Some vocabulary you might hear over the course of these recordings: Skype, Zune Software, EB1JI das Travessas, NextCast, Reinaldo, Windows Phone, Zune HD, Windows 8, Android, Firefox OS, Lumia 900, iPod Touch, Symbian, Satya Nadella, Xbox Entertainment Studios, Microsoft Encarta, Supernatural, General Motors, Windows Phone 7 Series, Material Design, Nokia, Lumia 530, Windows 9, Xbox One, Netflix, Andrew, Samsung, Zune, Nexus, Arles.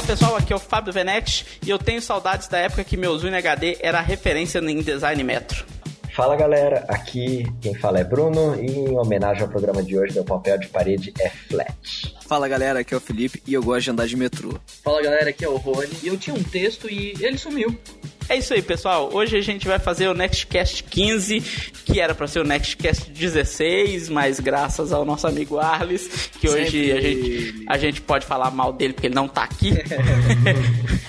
Olá pessoal, aqui é o Fábio Venetti e eu tenho saudades da época que meu Zune HD era referência em design metro. Fala galera, aqui quem fala é Bruno e em homenagem ao programa de hoje meu papel de parede é flat. Fala galera, aqui é o Felipe e eu gosto de andar de metrô. Fala galera, aqui é o Rony e eu tinha um texto e ele sumiu. É isso aí pessoal, hoje a gente vai fazer o NextCast 15, que era pra ser o NextCast 16, mas graças ao nosso amigo Arles, que hoje a gente pode falar mal dele porque ele não tá aqui.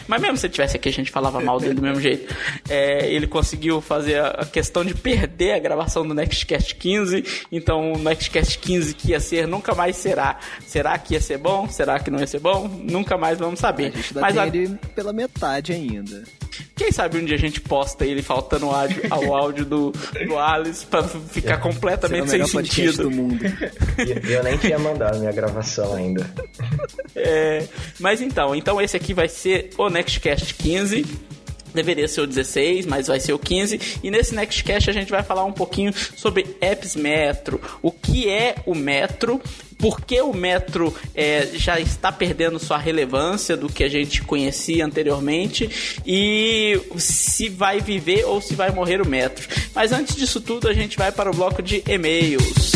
Mas mesmo se ele tivesse aqui a gente falava mal dele do mesmo jeito. Ele conseguiu fazer a questão de perder a gravação do NextCast 15, então o NextCast 15 que ia ser, nunca mais será. Será que ia ser bom? Será que não ia ser bom? Nunca mais vamos saber. A gente dá ele pela metade ainda. Quem sabe um dia a gente posta ele faltando ao áudio do Alice pra ficar completamente sem sentido do mundo. Eu nem tinha mandado minha gravação ainda. Mas então esse aqui vai ser o NextCast 15. Deveria ser o 16, mas vai ser o 15. E nesse NextCast a gente vai falar um pouquinho sobre apps Metro. O que é o Metro? Por que o Metro já está perdendo sua relevância do que a gente conhecia anteriormente e se vai viver ou se vai morrer o Metro. Mas antes disso tudo, a gente vai para o bloco de e-mails.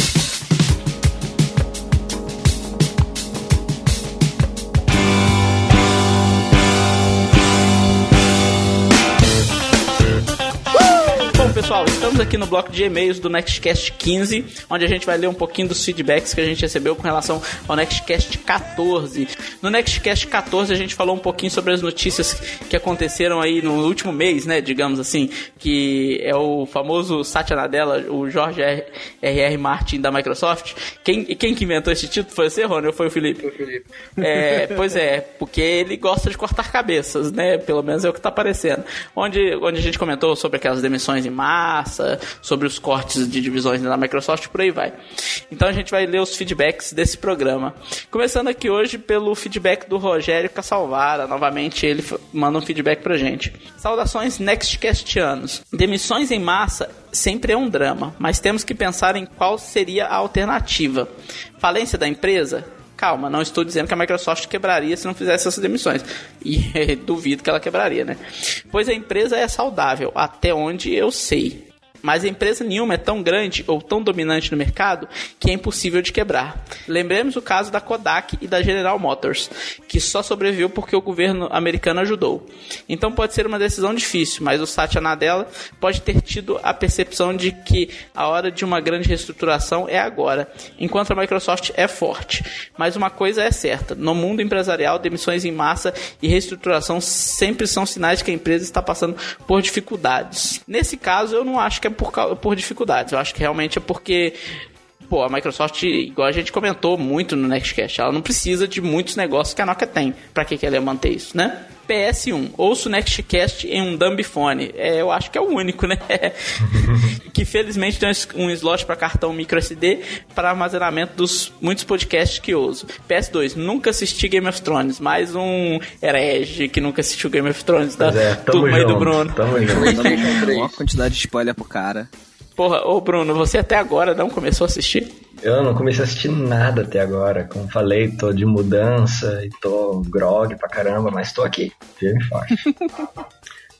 Pessoal, estamos aqui no bloco de e-mails do NextCast 15, onde a gente vai ler um pouquinho dos feedbacks que a gente recebeu com relação ao NextCast 14. No NextCast 14 a gente falou um pouquinho sobre as notícias que aconteceram aí no último mês, né, digamos assim, que é o famoso Satya Nadella, o Jorge R.R. Martin da Microsoft. Quem que inventou esse título? Foi você, Rony, ou foi o Felipe? Foi o Felipe. Pois é, porque ele gosta de cortar cabeças, né, pelo menos é o que está aparecendo. Onde a gente comentou sobre aquelas demissões em massa, sobre os cortes de divisões da Microsoft, por aí vai. Então a gente vai ler os feedbacks desse programa. Começando aqui hoje pelo feedback do Rogério Cassalvara. Novamente ele manda um feedback pra gente. Saudações NextCastianos. Demissões em massa sempre é um drama, mas temos que pensar em qual seria a alternativa. Falência da empresa? Calma, não estou dizendo que a Microsoft quebraria se não fizesse essas demissões. E duvido que ela quebraria, né? Pois a empresa é saudável, até onde eu sei. Mas empresa nenhuma é tão grande ou tão dominante no mercado que é impossível de quebrar. Lembremos o caso da Kodak e da General Motors, que só sobreviveu porque o governo americano ajudou. Então pode ser uma decisão difícil, mas o Satya Nadella pode ter tido a percepção de que a hora de uma grande reestruturação é agora, enquanto a Microsoft é forte. Mas uma coisa é certa, no mundo empresarial, demissões em massa e reestruturação sempre são sinais que a empresa está passando por dificuldades. Nesse caso, eu não acho que é por dificuldades, eu acho que realmente é porque a Microsoft, igual a gente comentou muito no NextCast, ela não precisa de muitos negócios que a Nokia tem, pra que ela ia manter isso, né? PS1, ouço o NextCast em um dumbfone. Eu acho que é o único, né? Que felizmente tem um slot para cartão microSD para armazenamento dos muitos podcasts que ouço. PS2, nunca assisti Game of Thrones. Mais um herege que nunca assistiu Game of Thrones da turma aí do Bruno. Uma quantidade de spoiler pro cara. Porra, ô Bruno, você até agora não começou a assistir? Eu não comecei a assistir nada até agora. Como falei, tô de mudança e tô grog pra caramba, mas tô aqui, firme e forte.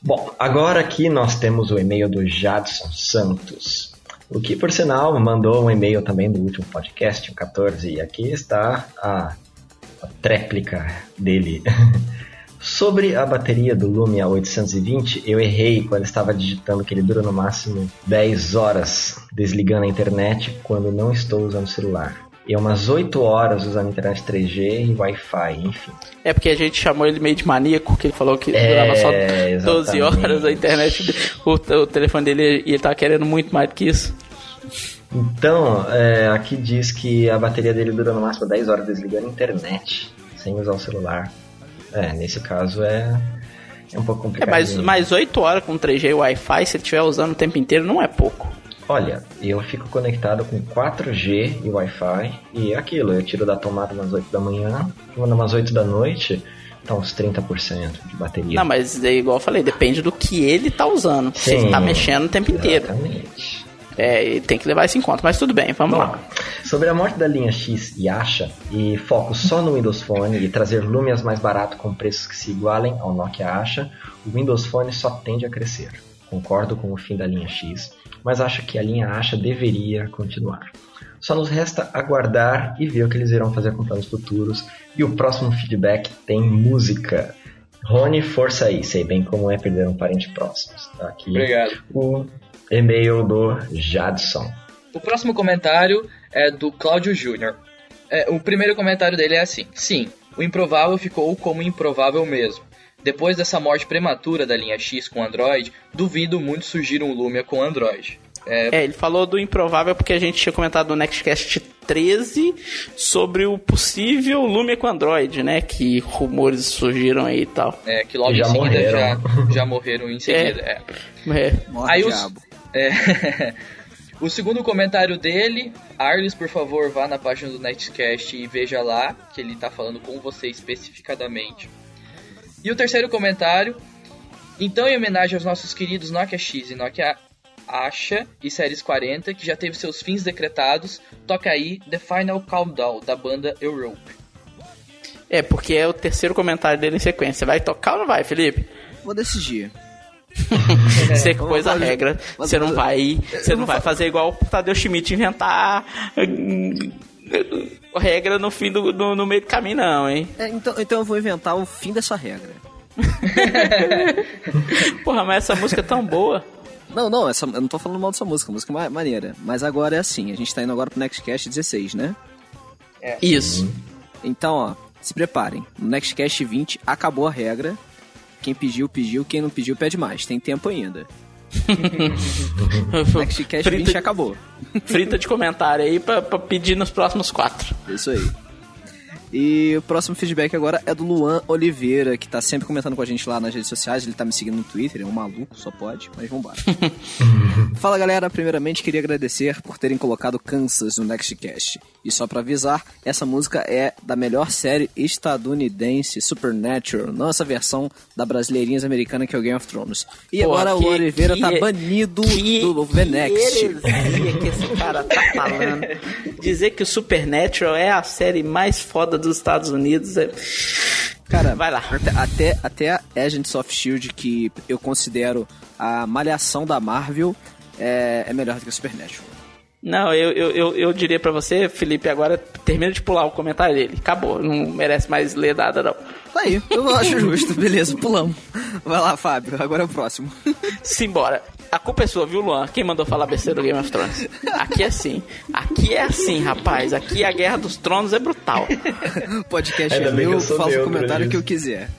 Bom, agora aqui nós temos o e-mail do Jadson Santos, o que, por sinal, mandou um e-mail também do último podcast, o 14, e aqui está a tréplica dele. Sobre a bateria do Lumia 820, eu errei quando estava digitando que ele dura no máximo 10 horas desligando a internet quando não estou usando o celular. E umas 8 horas usando internet 3G e Wi-Fi, enfim. É porque a gente chamou ele meio de maníaco, porque ele falou que durava só 12 horas a internet, o telefone dele, e ele estava querendo muito mais do que isso. Então, aqui diz que a bateria dele dura no máximo 10 horas desligando a internet, sem usar o celular. Nesse caso é um pouco complicado. Mas 8 horas com 3G e Wi-Fi, se ele estiver usando o tempo inteiro, não é pouco. Olha, eu fico conectado com 4G e Wi-Fi, e é aquilo, eu tiro da tomada umas 8 da manhã, quando umas 8 da noite, tá uns 30% de bateria. Não, mas igual eu falei, depende do que ele tá usando, se ele tá mexendo o tempo inteiro. Exatamente. E tem que levar isso em conta, mas tudo bem, vamos lá. Sobre a morte da linha X e Asha, e foco só no Windows Phone e trazer Lumias mais barato com preços que se igualem ao Nokia Asha, o Windows Phone só tende a crescer. Concordo com o fim da linha X, mas acho que a linha Asha deveria continuar. Só nos resta aguardar e ver o que eles irão fazer com planos futuros, e o próximo feedback tem música. Rony, força aí, sei bem como é perder um parente próximo. Tá aqui. Obrigado. O e-mail do Jadson. O próximo comentário é do Cláudio Júnior. O primeiro comentário dele é assim: sim, o improvável ficou como improvável mesmo. Depois dessa morte prematura da linha X com Android, duvido muito surgir um Lumia com Android. Ele falou do improvável porque a gente tinha comentado no NextCast 13 sobre o possível Lumia com Android, né? Que rumores surgiram aí e tal. Que logo já em seguida já morreram em seguida. Aí o segundo comentário dele, Arles, por favor, vá na página do NextCast e veja lá, que ele tá falando com você especificadamente. E o terceiro comentário, então em homenagem aos nossos queridos Nokia X e Nokia Asha e Series 40, que já teve seus fins decretados, toca aí The Final Countdown, da banda Europe. Porque é o terceiro comentário dele em sequência. Vai tocar ou não vai, Felipe? Vou decidir. Você que pôs a regra. Você não vai fazer igual o Tadeu Schmidt inventar regra no fim no meio do caminho, não, hein? Então eu vou inventar o fim dessa regra. Porra, mas essa música é tão boa. Não, eu não tô falando mal dessa música, a música é maneira. Mas agora é assim, a gente tá indo agora pro NextCast 16, né? Isso. Então, se preparem. No NextCast 20, acabou a regra. Quem pediu, pediu. Quem não pediu, pede mais. Tem tempo ainda. NextCast 20 acabou. Frita de comentário aí pra pedir nos próximos 4. Isso aí. E o próximo feedback agora é do Luan Oliveira, que tá sempre comentando com a gente lá nas redes sociais. Ele tá me seguindo no Twitter, é um maluco, só pode, mas vambora. Fala galera, primeiramente queria agradecer por terem colocado Kansas no NextCast. E só pra avisar, essa música é da melhor série estadunidense, Supernatural, não essa versão da brasileirinhas americana que é o Game of Thrones. E agora o Oliveira tá banido do VNext. Que esse cara tá falando. Dizer que o Supernatural é a série mais foda dos Estados Unidos, cara, vai lá. Até a Agents of Shield, que eu considero a malhação da Marvel, é melhor do que o Supernatural. Não, eu diria pra você, Felipe, agora termina de pular o comentário dele. Acabou, não merece mais ler nada, não. Tá aí, eu acho justo, beleza, pulamos. Vai lá, Fábio, agora é o próximo. Simbora. A culpa é sua, viu, Luan? Quem mandou falar besteira do Game of Thrones? Aqui é assim, rapaz. Aqui a Guerra dos Tronos é brutal. Podcast é meu, faço o comentário que eu quiser.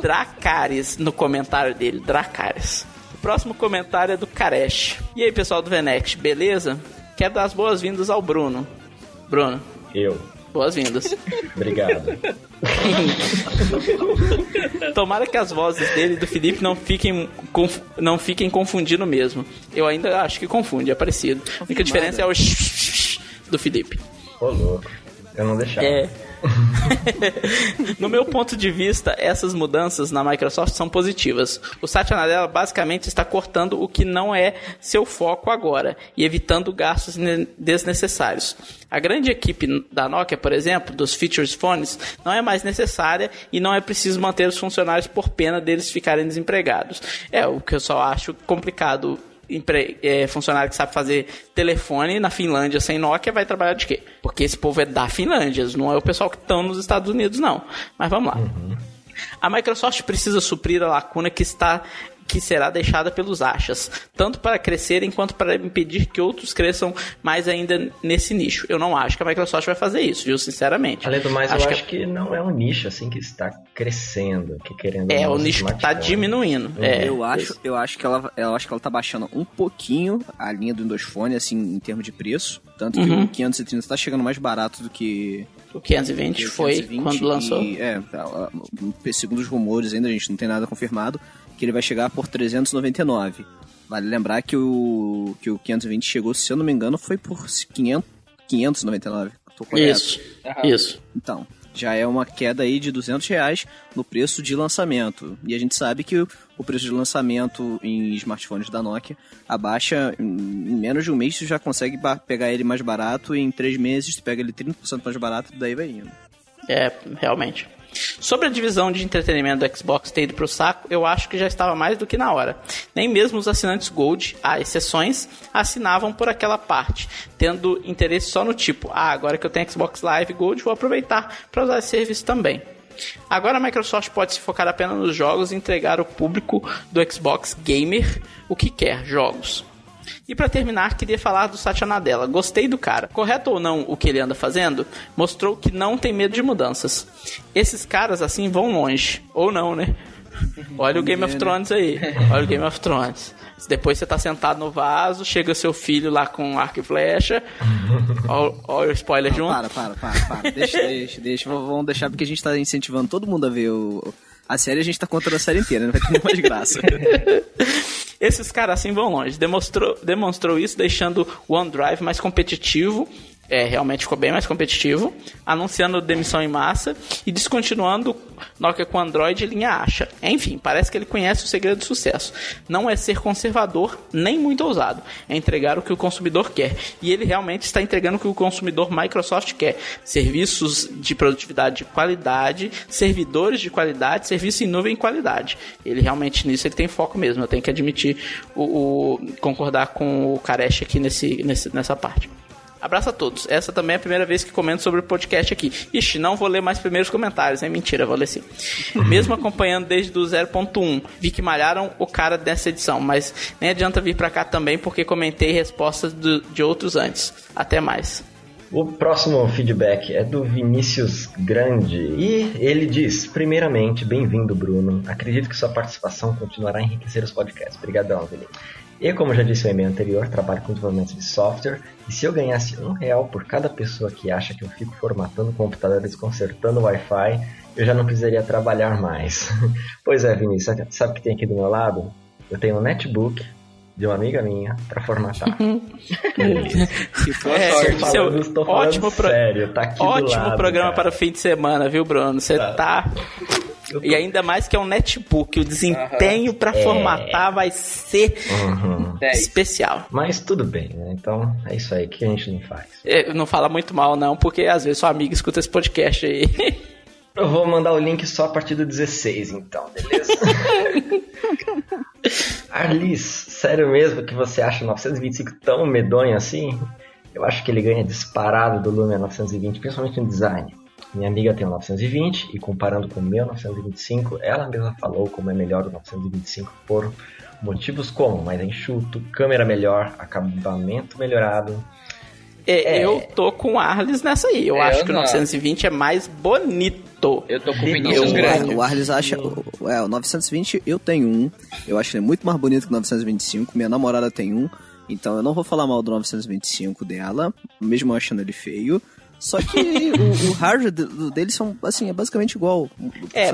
Dracarys, no comentário dele, Dracarys. Próximo comentário é do Karesh. E aí, pessoal do VNext, beleza? Quero dar as boas-vindas ao Bruno. Bruno. Eu. Boas-vindas. Obrigado. Tomara que as vozes dele e do Felipe não fiquem confundindo mesmo. Eu ainda acho que confunde, é parecido. A única diferença é o do Felipe. Ô, louco. Eu não deixava. No meu ponto de vista, essas mudanças na Microsoft são positivas. O Satya Nadella basicamente está cortando o que não é seu foco agora e evitando gastos desnecessários. A grande equipe da Nokia, por exemplo, dos Features Phones, não é mais necessária e não é preciso manter os funcionários por pena deles ficarem desempregados. O que eu só acho complicado. Funcionário que sabe fazer telefone na Finlândia sem Nokia vai trabalhar de quê? Porque esse povo é da Finlândia, não é o pessoal que estão nos Estados Unidos, não. Mas vamos lá. Uhum. A Microsoft precisa suprir a lacuna que será deixada pelos Ashas, tanto para crescerem quanto para impedir que outros cresçam mais ainda nesse nicho. Eu não acho que a Microsoft vai fazer isso, viu? Sinceramente. Além do mais, eu acho que não é um nicho assim que está crescendo. Que querendo o nicho que está diminuindo. Eu acho que ela está baixando um pouquinho a linha do Windows Phone, assim, em termos de preço. Tanto que o 530 está chegando mais barato do que... O 520 foi quando lançou. Segundo os rumores ainda, a gente não tem nada confirmado, que ele vai chegar por 399. Vale lembrar que o 520 chegou, se eu não me engano, foi por 599. Tô correto. Isso. Então, Já é uma queda aí de R$200 no preço de lançamento. E a gente sabe que o preço de lançamento em smartphones da Nokia abaixa, em menos de um mês você já consegue pegar ele mais barato, e em 3 meses você pega ele 30% mais barato, daí vai indo. É, realmente. Sobre a divisão de entretenimento do Xbox ter ido pro saco, eu acho que já estava mais do que na hora. Nem mesmo os assinantes Gold, há exceções, assinavam por aquela parte, tendo interesse só no tipo, agora que eu tenho Xbox Live Gold, vou aproveitar para usar esse serviço também. Agora a Microsoft pode se focar apenas nos jogos e entregar ao público do Xbox Gamer o que quer, jogos. E pra terminar, queria falar do Satya Nadella. Gostei do cara. Correto ou não o que ele anda fazendo, mostrou que não tem medo de mudanças. Esses caras assim vão longe. Ou não, né? Olha o Game of Thrones aí. Olha o Game of Thrones. Depois você tá sentado no vaso, chega seu filho lá com arco e flecha. Olha o spoiler junto. Para. Deixa. Vamos deixar porque a gente tá incentivando todo mundo a ver a série, a gente tá contando a série inteira, não vai ter mais graça. Esses caras assim vão longe. Demonstrou isso deixando o OneDrive mais competitivo. Realmente ficou bem mais competitivo. Anunciando demissão em massa e descontinuando Nokia com Android e linha acha. Enfim, parece que ele conhece o segredo do sucesso. Não é ser conservador, nem muito ousado. É entregar o que o consumidor quer. E ele realmente está entregando o que o consumidor Microsoft quer. Serviços de produtividade de qualidade, servidores de qualidade, serviço em nuvem de qualidade. Ele realmente nisso ele tem foco mesmo. Eu tenho que admitir, concordar com o Karesh aqui nessa parte. Abraço a todos. Essa também é a primeira vez que comento sobre o podcast aqui. Ixi, não vou ler mais primeiros comentários, hein? Mentira, vou ler sim. Mesmo acompanhando desde o 0.1, vi que malharam o cara dessa edição, mas nem adianta vir pra cá também, porque comentei respostas de outros antes. Até mais. O próximo feedback é do Vinícius Grande e ele diz: primeiramente, bem-vindo, Bruno. Acredito que sua participação continuará a enriquecer os podcasts. Obrigadão, Vinícius. E como já disse no e-mail anterior, trabalho com desenvolvimento de software, e se eu ganhasse R$1 por cada pessoa que acha que eu fico formatando o computador e desconsertando o Wi-Fi, eu já não precisaria trabalhar mais. Pois é, Vinícius, sabe o que tem aqui do meu lado? Eu tenho um netbook de uma amiga minha pra formatar. Se for sorte, eu estou falando ótimo sério, tá aqui ótimo do lado. Ótimo programa, cara, para o fim de semana, viu, Bruno? Você tá... E ainda mais que é um netbook, o desempenho para formatar vai ser especial. Mas tudo bem, né? Então é isso aí, que a gente não faz. Não fala muito mal não, porque às vezes sua amiga escuta esse podcast aí. Eu vou mandar o link só a partir do 16, então, beleza? Arles, sério mesmo que você acha 925 tão medonho assim? Eu acho que ele ganha disparado do Lumia 920, principalmente no design. Minha amiga tem o 920 e comparando com o meu 925, ela mesma falou como é melhor o 925 por motivos como mais enxuto, câmera melhor, acabamento melhorado. Eu tô com o Arles nessa aí. Eu acho que o 920 é mais bonito. Eu tô com o Vinícius Grande. O Arles acha... o 920 eu tenho um. Eu acho que ele é muito mais bonito que o 925. Minha namorada tem um. Então eu não vou falar mal do 925 dela, mesmo achando ele feio. Só que o hardware dele são, assim, é basicamente igual.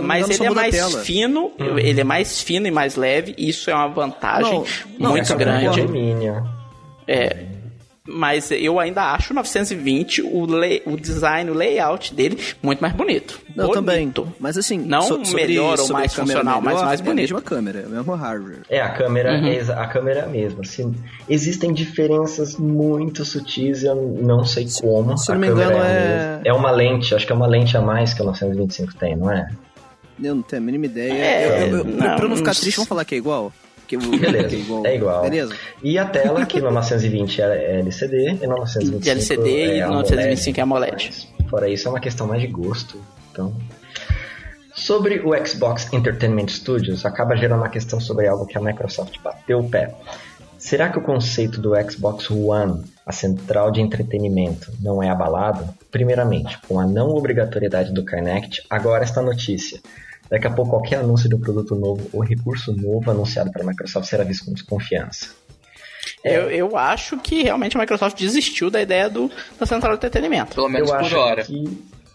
Mas ele é mais fino, ele é mais fino e mais leve, e isso é uma vantagem muito grande. Mas eu ainda acho o 920, o design, o layout dele, muito mais bonito. Eu também. Mas assim, não melhor ou mais funcional, mas mais bonito. É a mesma câmera, é o mesmo hardware. A câmera é a mesma. Assim, existem diferenças muito sutis, eu não sei como. Se não me engano, é uma lente, acho que é uma lente a mais que o 925 tem, não é? Eu não tenho a mínima ideia. Pra não ficar triste, vamos falar que é igual? Beleza, é igual. Beleza. E a tela, que no 920 é LCD, e no 925 LCD, e no 925 é AMOLED. Fora isso, é uma questão mais de gosto. Então... Sobre o Xbox Entertainment Studios, acaba gerando uma questão sobre algo que a Microsoft bateu o pé. Será que o conceito do Xbox One, a central de entretenimento, não é abalado? Primeiramente, com a não obrigatoriedade do Kinect, agora esta notícia... Daqui a pouco, qualquer anúncio de um produto novo ou recurso novo anunciado pela Microsoft será visto com desconfiança. Eu acho que realmente a Microsoft desistiu da ideia da central de entretenimento. Pelo menos por hora.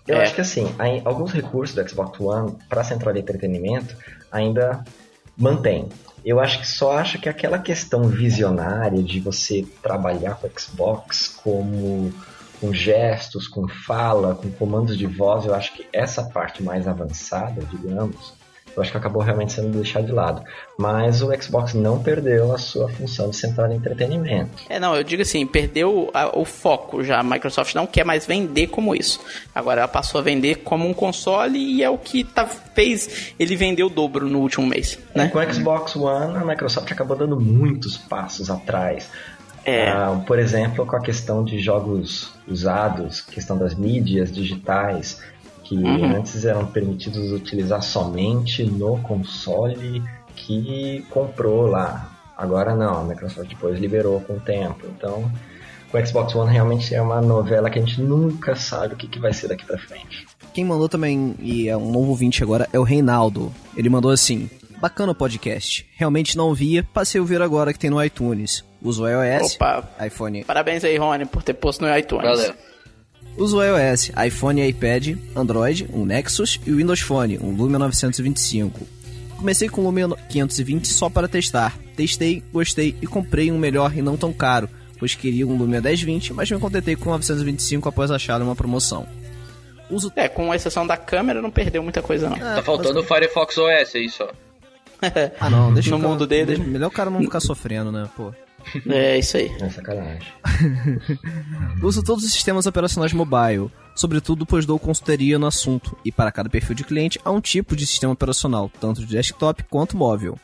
Eu acho que assim, alguns recursos do Xbox One para a central de entretenimento ainda mantém. Eu acho que aquela questão visionária de você trabalhar com o Xbox como com gestos, com fala, com comandos de voz. Eu acho que essa parte mais avançada, digamos, eu acho que acabou realmente sendo deixado de lado. Mas o Xbox não perdeu a sua função de central em entretenimento. Não, eu digo assim, perdeu o foco já. A Microsoft não quer mais vender como isso. Agora ela passou a vender como um console e é o que fez ele vender o dobro no último mês, né? Com o Xbox One, a Microsoft acabou dando muitos passos atrás. Por exemplo, com a questão de jogos usados, questão das mídias digitais, que antes eram permitidos utilizar somente no console que comprou lá. Agora não, a Microsoft depois liberou com o tempo. Então, o Xbox One realmente é uma novela que a gente nunca sabe o que vai ser daqui pra frente. Quem mandou também, e é um novo ouvinte agora, é o Reinaldo. Ele mandou assim: bacana o podcast, realmente não via, passei a ouvir agora que tem no iTunes. Uso iOS, Opa. iPhone... Parabéns aí, Rony, por ter posto no iTunes. Valeu. Uso iOS, iPhone e iPad, Android, um Nexus e o Windows Phone, um Lumia 925. Comecei com o Lumia 520 só para testar. Testei, gostei e comprei um melhor e não tão caro, pois queria um Lumia 1020, mas me contentei com o 925 após achar uma promoção. Uso... com exceção da câmera, não perdeu muita coisa não. Tá faltando o Firefox OS aí só. Não, deixa no o cara, mundo dele. Melhor o cara não ficar sofrendo, né, pô. É isso aí. É sacanagem. Uso todos os sistemas operacionais mobile, sobretudo pois dou consultoria no assunto, e para cada perfil de cliente há um tipo de sistema operacional, tanto de desktop quanto móvel.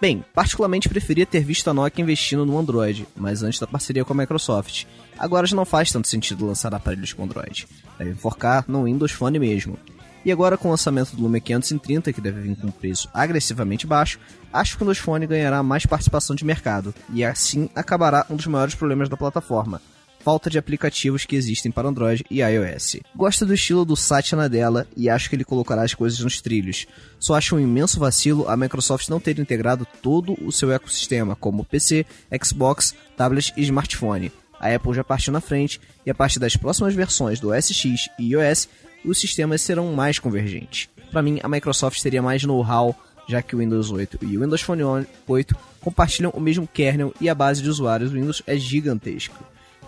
Bem, particularmente preferia ter visto a Nokia investindo no Android, mas antes da parceria com a Microsoft. Agora já não faz tanto sentido lançar aparelhos com Android, deve focar no Windows Phone mesmo. E agora com o lançamento do Lumia 530, que deve vir com um preço agressivamente baixo, acho que o Windows Phone ganhará mais participação de mercado, e assim acabará um dos maiores problemas da plataforma, falta de aplicativos que existem para Android e iOS. Gosto do estilo do Satya Nadella e acho que ele colocará as coisas nos trilhos. Só acho um imenso vacilo a Microsoft não ter integrado todo o seu ecossistema, como PC, Xbox, tablet e smartphone. A Apple já partiu na frente, e a partir das próximas versões do OS X e iOS, os sistemas serão mais convergentes. Para mim, a Microsoft teria mais know-how, já que o Windows 8 e o Windows Phone 8 compartilham o mesmo kernel e a base de usuários do Windows é gigantesca.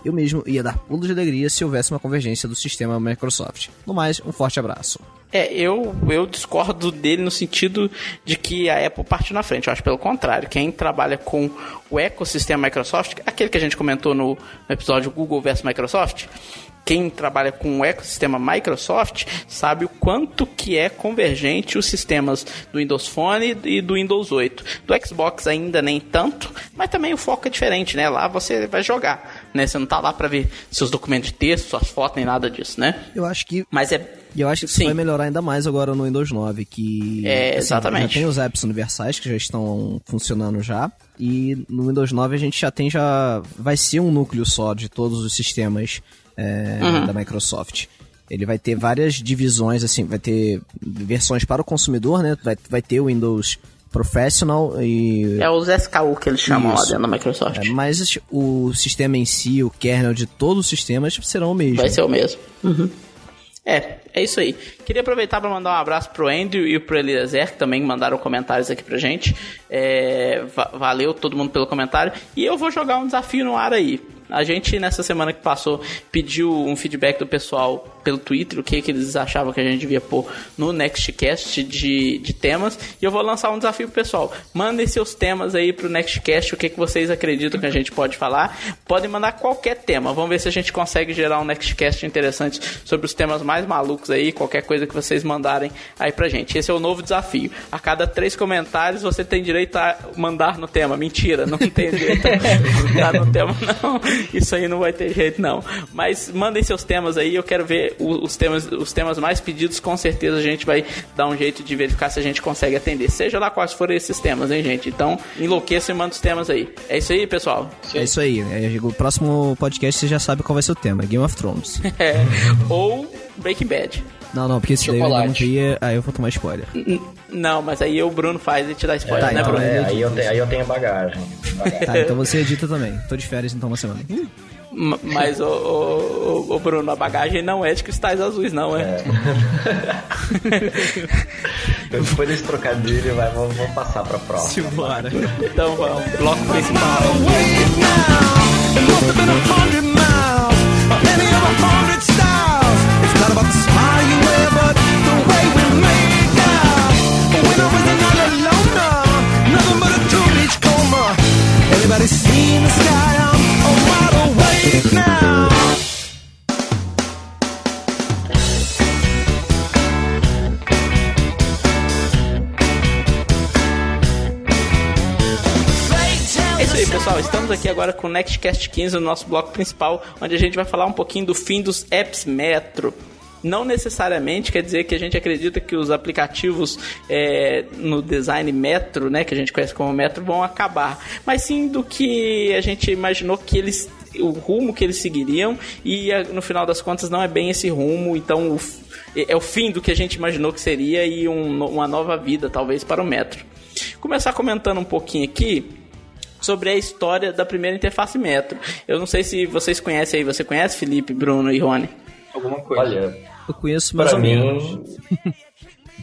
Eu mesmo ia dar pulo de alegria se houvesse uma convergência do sistema Microsoft. No mais, um forte abraço. Eu discordo dele no sentido de que a Apple partiu na frente. Eu acho pelo contrário. Quem trabalha com o ecossistema Microsoft, aquele que a gente comentou no episódio Google vs Microsoft... Quem trabalha com o ecossistema Microsoft sabe o quanto que é convergente os sistemas do Windows Phone e do Windows 8. Do Xbox ainda nem tanto, mas também o foco é diferente, né? Lá você vai jogar, né? Você não tá lá pra ver seus documentos de texto, suas fotos, nem nada disso, né? Eu acho que isso vai melhorar ainda mais agora no Windows 9, que... Exatamente. Já tem os apps universais que já estão funcionando já, e no Windows 9 a gente já vai ser um núcleo só de todos os sistemas da Microsoft. Ele vai ter várias divisões, assim, vai ter versões para o consumidor, né? Vai ter o Windows Professional e... os SKU que eles chamam lá dentro da Microsoft. Mas o sistema em si, o kernel de todos os sistemas serão o mesmo. Vai ser o mesmo. Uhum. É isso aí. Queria aproveitar para mandar um abraço pro Andrew e pro Eliezer, que também mandaram comentários aqui pra gente. Valeu todo mundo pelo comentário. E eu vou jogar um desafio no ar aí. A gente, nessa semana que passou, pediu um feedback do pessoal pelo Twitter, o que eles achavam que a gente devia pôr no NextCast de temas, e eu vou lançar um desafio pro pessoal. Mandem seus temas aí pro NextCast, o que vocês acreditam que a gente pode falar. Podem mandar qualquer tema, vamos ver se a gente consegue gerar um NextCast interessante sobre os temas mais malucos aí, qualquer coisa que vocês mandarem aí pra gente. Esse é o novo desafio. A cada 3 comentários você tem direito a mandar no tema. Mentira, não tem direito a mandar no tema, não. Isso aí não vai ter jeito, não. Mas mandem seus temas aí, eu quero ver os temas mais pedidos, com certeza a gente vai dar um jeito de verificar se a gente consegue atender. Seja lá quais forem esses temas, hein, gente? Então, enlouqueça e manda os temas aí. É isso aí, pessoal? É isso aí. O próximo podcast você já sabe qual vai ser o tema, Game of Thrones. Ou Breaking Bad. Não, porque se daí eu não dia, aí eu vou tomar spoiler. Não, mas aí o Bruno faz e te dá spoiler, né, Bruno? Aí eu tenho bagagem. Tá, então você edita também. Tô de férias então uma semana. Mas, ô Bruno, a bagagem não é de cristais azuis, não, Então, depois desse trocadilho, vamos passar pra próxima. Simbora. Então vamos, bloco principal. Estamos aqui agora com o NextCast 15, o nosso bloco principal, onde a gente vai falar um pouquinho do fim dos apps Metro. Não necessariamente quer dizer que a gente acredita que os aplicativos no design Metro, né, que a gente conhece como Metro, vão acabar. Mas sim do que a gente imaginou que eles... o rumo que eles seguiriam, e no final das contas não é bem esse rumo, então é o fim do que a gente imaginou que seria e uma nova vida, talvez, para o Metro. Começar comentando um pouquinho aqui sobre a história da primeira interface Metro. Eu não sei se vocês conhecem aí, você conhece, Felipe, Bruno e Rony? Alguma coisa. Olha, eu conheço mais ou menos.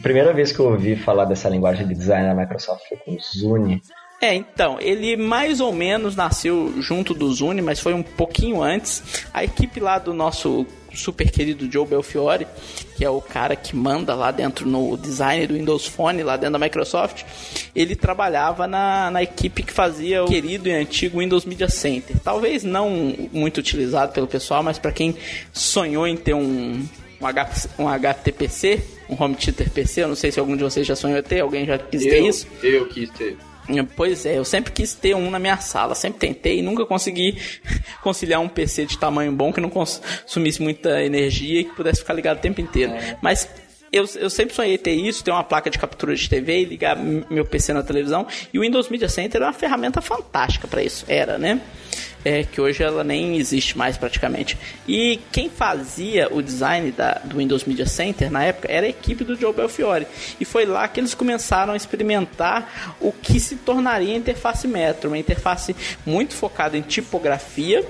Primeira vez que eu ouvi falar dessa linguagem de design da Microsoft foi com o Zune. Então, ele mais ou menos nasceu junto do Zune, mas foi um pouquinho antes. A equipe lá do nosso super querido Joe Belfiore, que é o cara que manda lá dentro no design do Windows Phone, lá dentro da Microsoft, ele trabalhava na equipe que fazia o querido e antigo Windows Media Center. Talvez não muito utilizado pelo pessoal, mas para quem sonhou em ter um HTPC, um Home Theater PC, eu não sei se algum de vocês já sonhou em ter, alguém já quis ter isso? Eu quis ter. Pois é, eu sempre quis ter um na minha sala, sempre tentei e nunca consegui conciliar um PC de tamanho bom que não consumisse muita energia e que pudesse ficar ligado o tempo inteiro. Mas eu sempre sonhei ter isso, ter uma placa de captura de TV e ligar meu PC na televisão, e o Windows Media Center era uma ferramenta fantástica para isso, era, né? Que hoje ela nem existe mais praticamente. E quem fazia o design do Windows Media Center na época era a equipe do Joe Belfiore. E foi lá que eles começaram a experimentar o que se tornaria a interface Metro. Uma interface muito focada em tipografia.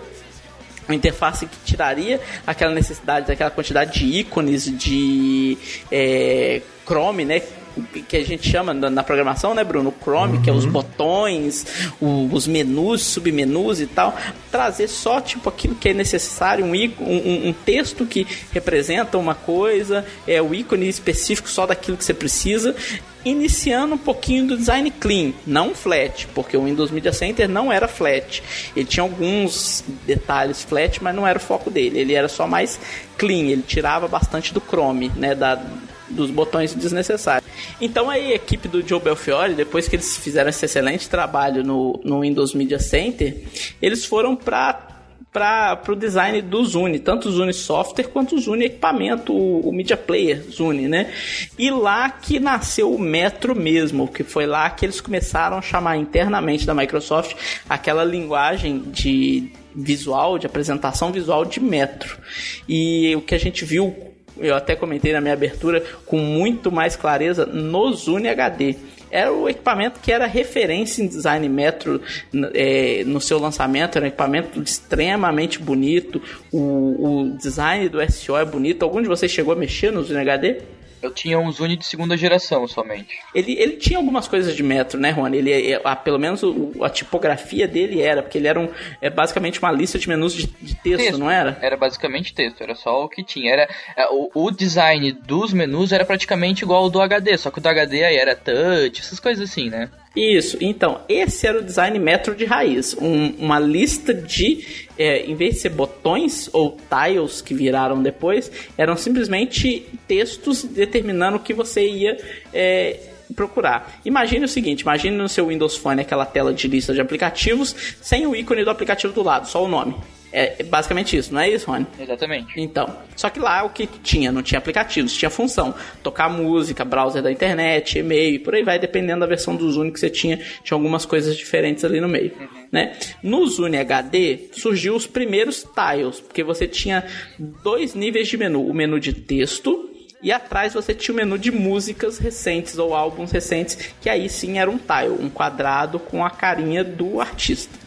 Uma interface que tiraria aquela necessidade daquela quantidade de ícones de Chrome, né? Que a gente chama na programação, né, Bruno? O Chrome, que é os botões, os menus, submenus e tal. Trazer só, tipo, aquilo que é necessário, um texto que representa uma coisa, o ícone específico só daquilo que você precisa, iniciando um pouquinho do design clean, não flat, porque o Windows Media Center não era flat. Ele tinha alguns detalhes flat, mas não era o foco dele. Ele era só mais clean, ele tirava bastante do Chrome, né, dos botões desnecessários. Então aí a equipe do Joe Belfiore, depois que eles fizeram esse excelente trabalho no Windows Media Center, eles foram para o design do Zune, tanto o Zune Software quanto o Zune Equipamento, o Media Player Zune, né? E lá que nasceu o Metro mesmo, que foi lá que eles começaram a chamar internamente da Microsoft aquela linguagem de visual, de apresentação visual de Metro. E o que a gente viu, eu até comentei na minha abertura, com muito mais clareza no Zune HD. Era o equipamento que era referência em design Metro no seu lançamento. Era um equipamento extremamente bonito. O design do SO é bonito. Algum de vocês chegou a mexer no Zune HD? Eu tinha um Zune de segunda geração somente. Ele tinha algumas coisas de Metro, né, Rony? Pelo menos a tipografia dele era, porque ele era basicamente uma lista de menus de texto, não era? Era basicamente texto, era só o que tinha. Era, o design dos menus era praticamente igual ao do HD, só que o do HD aí era touch, essas coisas assim, né? Isso, então, esse era o design Metro de raiz, uma lista de, em vez de ser botões ou tiles que viraram depois, eram simplesmente textos determinando o que você ia procurar. Imagine o seguinte, imagine no seu Windows Phone aquela tela de lista de aplicativos, sem o ícone do aplicativo do lado, só o nome. É basicamente isso, não é isso, Rony? Exatamente. Então, só que lá o que tinha? Não tinha aplicativos, tinha função. Tocar música, browser da internet, e-mail, e por aí vai, dependendo da versão do Zune que você tinha. Tinha algumas coisas diferentes ali no meio, né? No Zune HD, surgiu os primeiros tiles, porque você tinha dois níveis de menu. O menu de texto, e atrás você tinha o menu de músicas recentes ou álbuns recentes, que aí sim era um tile, um quadrado com a carinha do artista.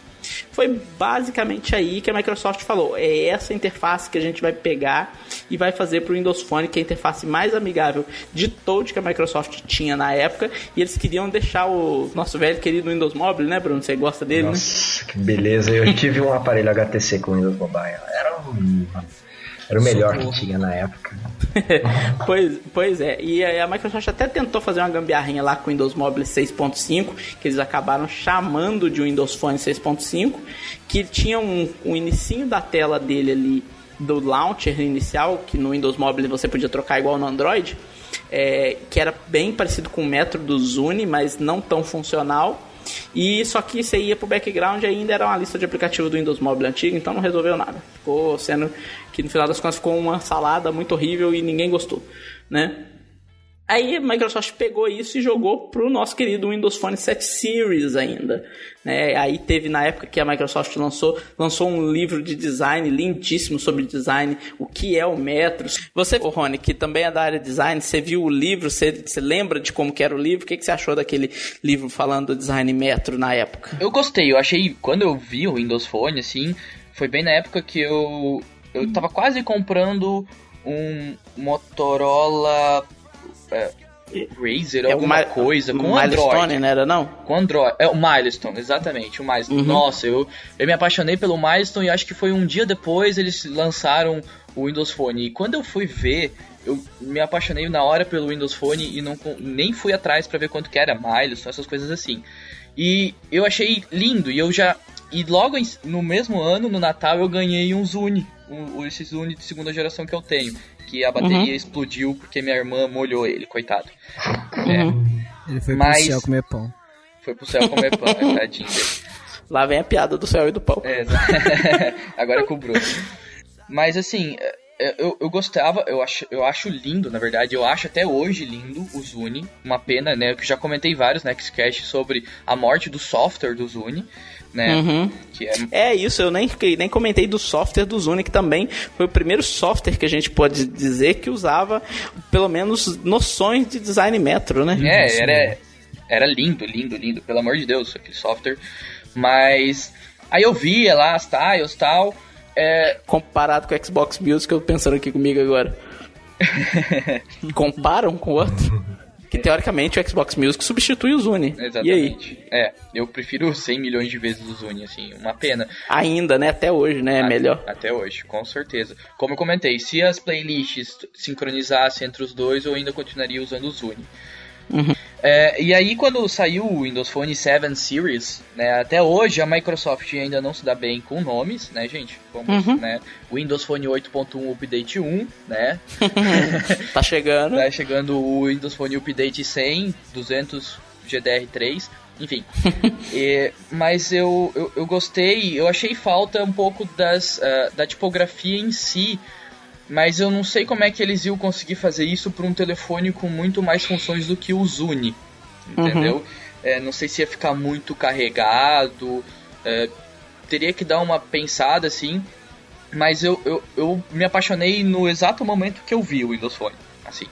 Foi basicamente aí que a Microsoft falou: é essa interface que a gente vai pegar e vai fazer para o Windows Phone, que é a interface mais amigável de touch que a Microsoft tinha na época. E eles queriam deixar o nosso velho querido Windows Mobile, né, Bruno? Você gosta dele, Nossa, né? Que beleza. Eu tive um aparelho HTC com o Windows Mobile. Era o melhor que tinha na época. Pois é. E a Microsoft até tentou fazer uma gambiarrinha lá com o Windows Mobile 6.5, que eles acabaram chamando de Windows Phone 6.5, que tinha um inicinho da tela dele ali, do launcher inicial, que no Windows Mobile você podia trocar igual no Android, que era bem parecido com o Metro do Zune, mas não tão funcional. E só que você ia pro background e ainda era uma lista de aplicativos do Windows Mobile antigo, então não resolveu nada. Ficou sendo que no final das contas ficou uma salada muito horrível e ninguém gostou, né? Aí a Microsoft pegou isso e jogou pro nosso querido Windows Phone 7 Series ainda, né? Aí teve na época que a Microsoft lançou um livro de design lindíssimo sobre design, o que é o Metro. Você, Rony, que também é da área de design, você viu o livro, você lembra de como que era o livro? O que você achou daquele livro falando do design Metro na época? Eu gostei, eu achei, quando eu vi o Windows Phone, assim, foi bem na época que eu tava quase comprando um Motorola... Razer, alguma coisa com o Android. Milestone, não era não? Com Android. É o Milestone, exatamente, o Milestone. Uhum. Nossa, eu me apaixonei pelo Milestone e acho que foi um dia depois eles lançaram o Windows Phone. E quando eu fui ver, eu me apaixonei na hora pelo Windows Phone e nem fui atrás pra ver quanto que era Milestone, essas coisas assim. E eu achei lindo e eu já... E logo no mesmo ano, no Natal, eu ganhei um Zune, esse Zune de segunda geração que eu tenho, que a bateria explodiu porque minha irmã molhou ele, coitado. É. Ele foi pro céu comer pão. Foi pro céu comer pão, tadinho dele. Lá vem a piada do céu e do pão. É, agora com o Bruno. Mas assim, eu gostava, eu acho lindo, na verdade, eu acho até hoje lindo o Zune. Uma pena, né, que eu já comentei vários NextCast sobre a morte do software do Zune. Né? Uhum. Que é isso, eu nem comentei do software do Zune, que também foi o primeiro software que a gente pode dizer que usava, pelo menos, noções de design Metro, né? É, era lindo, lindo, lindo, pelo amor de Deus, aquele software. Mas aí eu via lá as tiles e tal. Comparado com o Xbox Music, eu pensando aqui comigo agora. Comparam com o outro? Que teoricamente o Xbox Music substitui o Zune. Exatamente. E aí? Eu prefiro 100 milhões de vezes o Zune, assim, uma pena. Ainda, né? Até hoje, né? É melhor. Até hoje, com certeza. Como eu comentei, se as playlists sincronizassem entre os dois, eu ainda continuaria usando o Zune. Uhum. E aí, quando saiu o Windows Phone 7 Series, né, até hoje a Microsoft ainda não se dá bem com nomes, né, gente? Vamos, né, Windows Phone 8.1 Update 1, né? Tá chegando. Tá chegando o Windows Phone Update 100, 200 GDR3, enfim. Mas eu gostei, eu achei falta um pouco da tipografia em si. Mas eu não sei como é que eles iam conseguir fazer isso para um telefone com muito mais funções do que o Zune, entendeu? Não sei se ia ficar muito carregado, teria que dar uma pensada, assim, mas eu me apaixonei no exato momento que eu vi o Windows Phone, assim.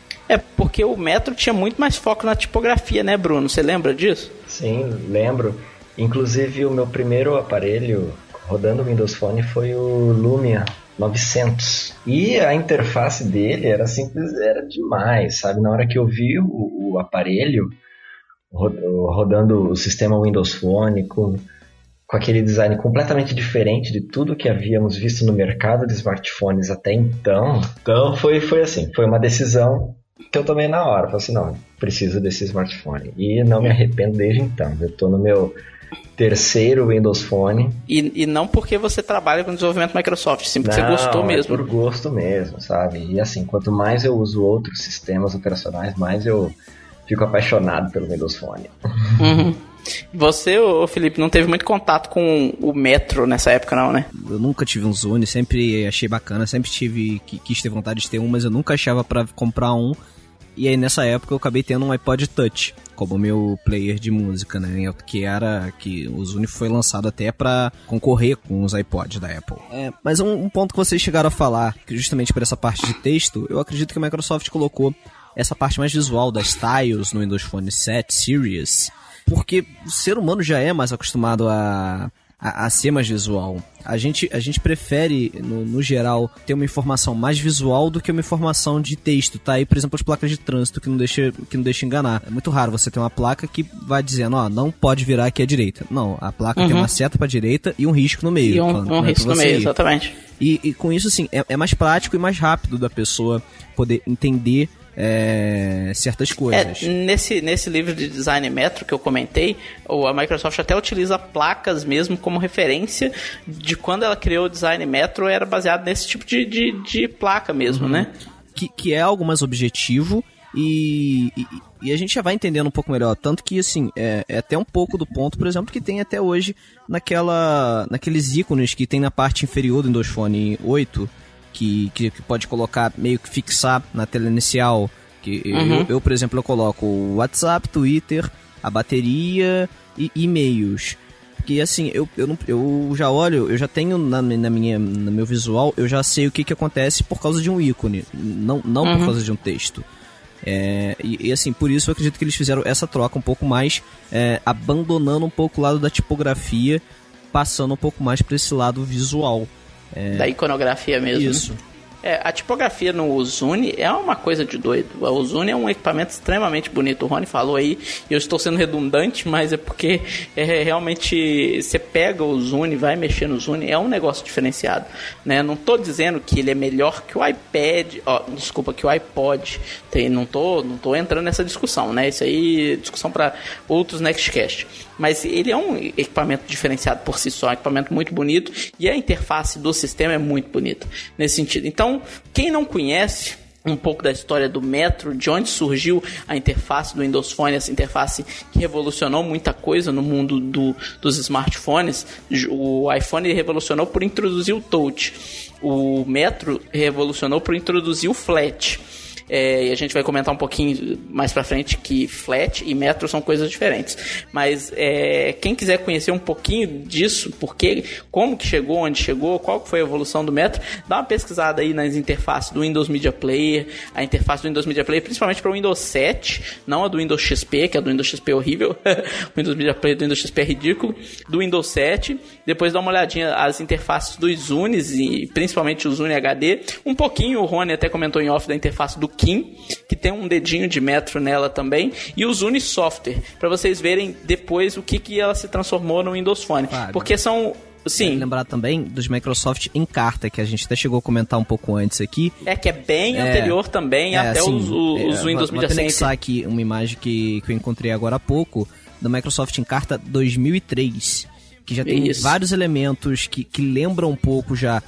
Porque o Metro tinha muito mais foco na tipografia, né, Bruno? Você lembra disso? Sim, lembro. Inclusive, o meu primeiro aparelho rodando o Windows Phone foi o Lumia 900. E a interface dele era simples, era demais, sabe? Na hora que eu vi o aparelho rodando o sistema Windows Phone com aquele design completamente diferente de tudo que havíamos visto no mercado de smartphones até então. Então foi assim, foi uma decisão que eu tomei na hora. Falei assim, não, preciso desse smartphone. E não me arrependo desde então. Eu tô no meu terceiro Windows Phone. E não porque você trabalha com desenvolvimento Microsoft, sim, porque você gostou mesmo. Por gosto mesmo, sabe? E assim, quanto mais eu uso outros sistemas operacionais, mais eu fico apaixonado pelo Windows Phone. Uhum. Você, Felipe, não teve muito contato com o Metro nessa época, não, né? Eu nunca tive um Zune, sempre achei bacana, sempre quis ter vontade de ter um, mas eu nunca achava pra comprar um. E aí nessa época eu acabei tendo um iPod Touch como meu player de música, né? Que o Zune foi lançado até pra concorrer com os iPods da Apple. Mas um ponto que vocês chegaram a falar, que justamente por essa parte de texto, eu acredito que a Microsoft colocou essa parte mais visual das tiles no Windows Phone 7 Series, porque o ser humano já é mais acostumado a ser mais visual. A gente prefere, no geral, ter uma informação mais visual do que uma informação de texto, tá? E, por exemplo, as placas de trânsito, que não deixa enganar. É muito raro você ter uma placa que vai dizendo, não pode virar aqui à direita. Não, a placa tem uma seta pra direita e um risco no meio. E um risco no meio, exatamente. E com isso, assim, é mais prático e mais rápido da pessoa poder entender certas coisas. Nesse livro de design Metro que eu comentei, a Microsoft até utiliza placas mesmo como referência de quando ela criou o design Metro, era baseado nesse tipo de placa mesmo, né? Que é algo mais objetivo E a gente já vai entendendo um pouco melhor. Tanto que, assim, é até um pouco do ponto, por exemplo, que tem até hoje naqueles ícones que tem na parte inferior do Windows Phone 8, que pode colocar, meio que fixar na tela inicial. Que uhum. eu, por exemplo, eu coloco o WhatsApp, Twitter, a bateria e e-mails. Porque, assim, eu já olho, eu já tenho no meu visual, eu já sei o que acontece por causa de um ícone, não uhum. por causa de um texto. Assim, por isso eu acredito que eles fizeram essa troca um pouco mais, abandonando um pouco o lado da tipografia, passando um pouco mais para esse lado visual. Da iconografia mesmo. Isso. Né? A tipografia no Zune é uma coisa de doido. O Zune é um equipamento extremamente bonito. O Rony falou aí, eu estou sendo redundante, mas é porque realmente você pega o Zune, vai mexer no Zune, é um negócio diferenciado, né? Não estou dizendo que ele é melhor que o iPad, que o iPod. Não estou entrando nessa discussão, né? Isso aí é discussão para outros NextCast. Mas ele é um equipamento diferenciado por si só, um equipamento muito bonito, e a interface do sistema é muito bonita nesse sentido. Então, quem não conhece um pouco da história do Metro, de onde surgiu a interface do Windows Phone, essa interface que revolucionou muita coisa no mundo dos smartphones, o iPhone revolucionou por introduzir o Touch, o Metro revolucionou por introduzir o Flat. E a gente vai comentar um pouquinho mais pra frente que Flat e Metro são coisas diferentes, mas quem quiser conhecer um pouquinho disso, porque como que chegou, onde chegou, qual que foi a evolução do Metro, dá uma pesquisada aí nas interfaces do Windows Media Player, a interface do Windows Media Player, principalmente para o Windows 7, não a do Windows XP, que a do Windows XP é horrível, o Windows Media Player do Windows XP é ridículo, do Windows 7, depois dá uma olhadinha as interfaces dos Zunes, e principalmente o Zune HD, um pouquinho o Rony até comentou em off da interface do Kim, que tem um dedinho de Metro nela também, e o Zune Software, para vocês verem depois o que ela se transformou no Windows Phone. Claro. Porque são... Sim. Lembrar também dos Microsoft Encarta, que a gente até chegou a comentar um pouco antes aqui. Que é bem anterior também, até assim, os Windows Media Center. Vou anexar aqui uma imagem que eu encontrei agora há pouco, da Microsoft Encarta 2003, que já tem vários elementos que lembram um pouco já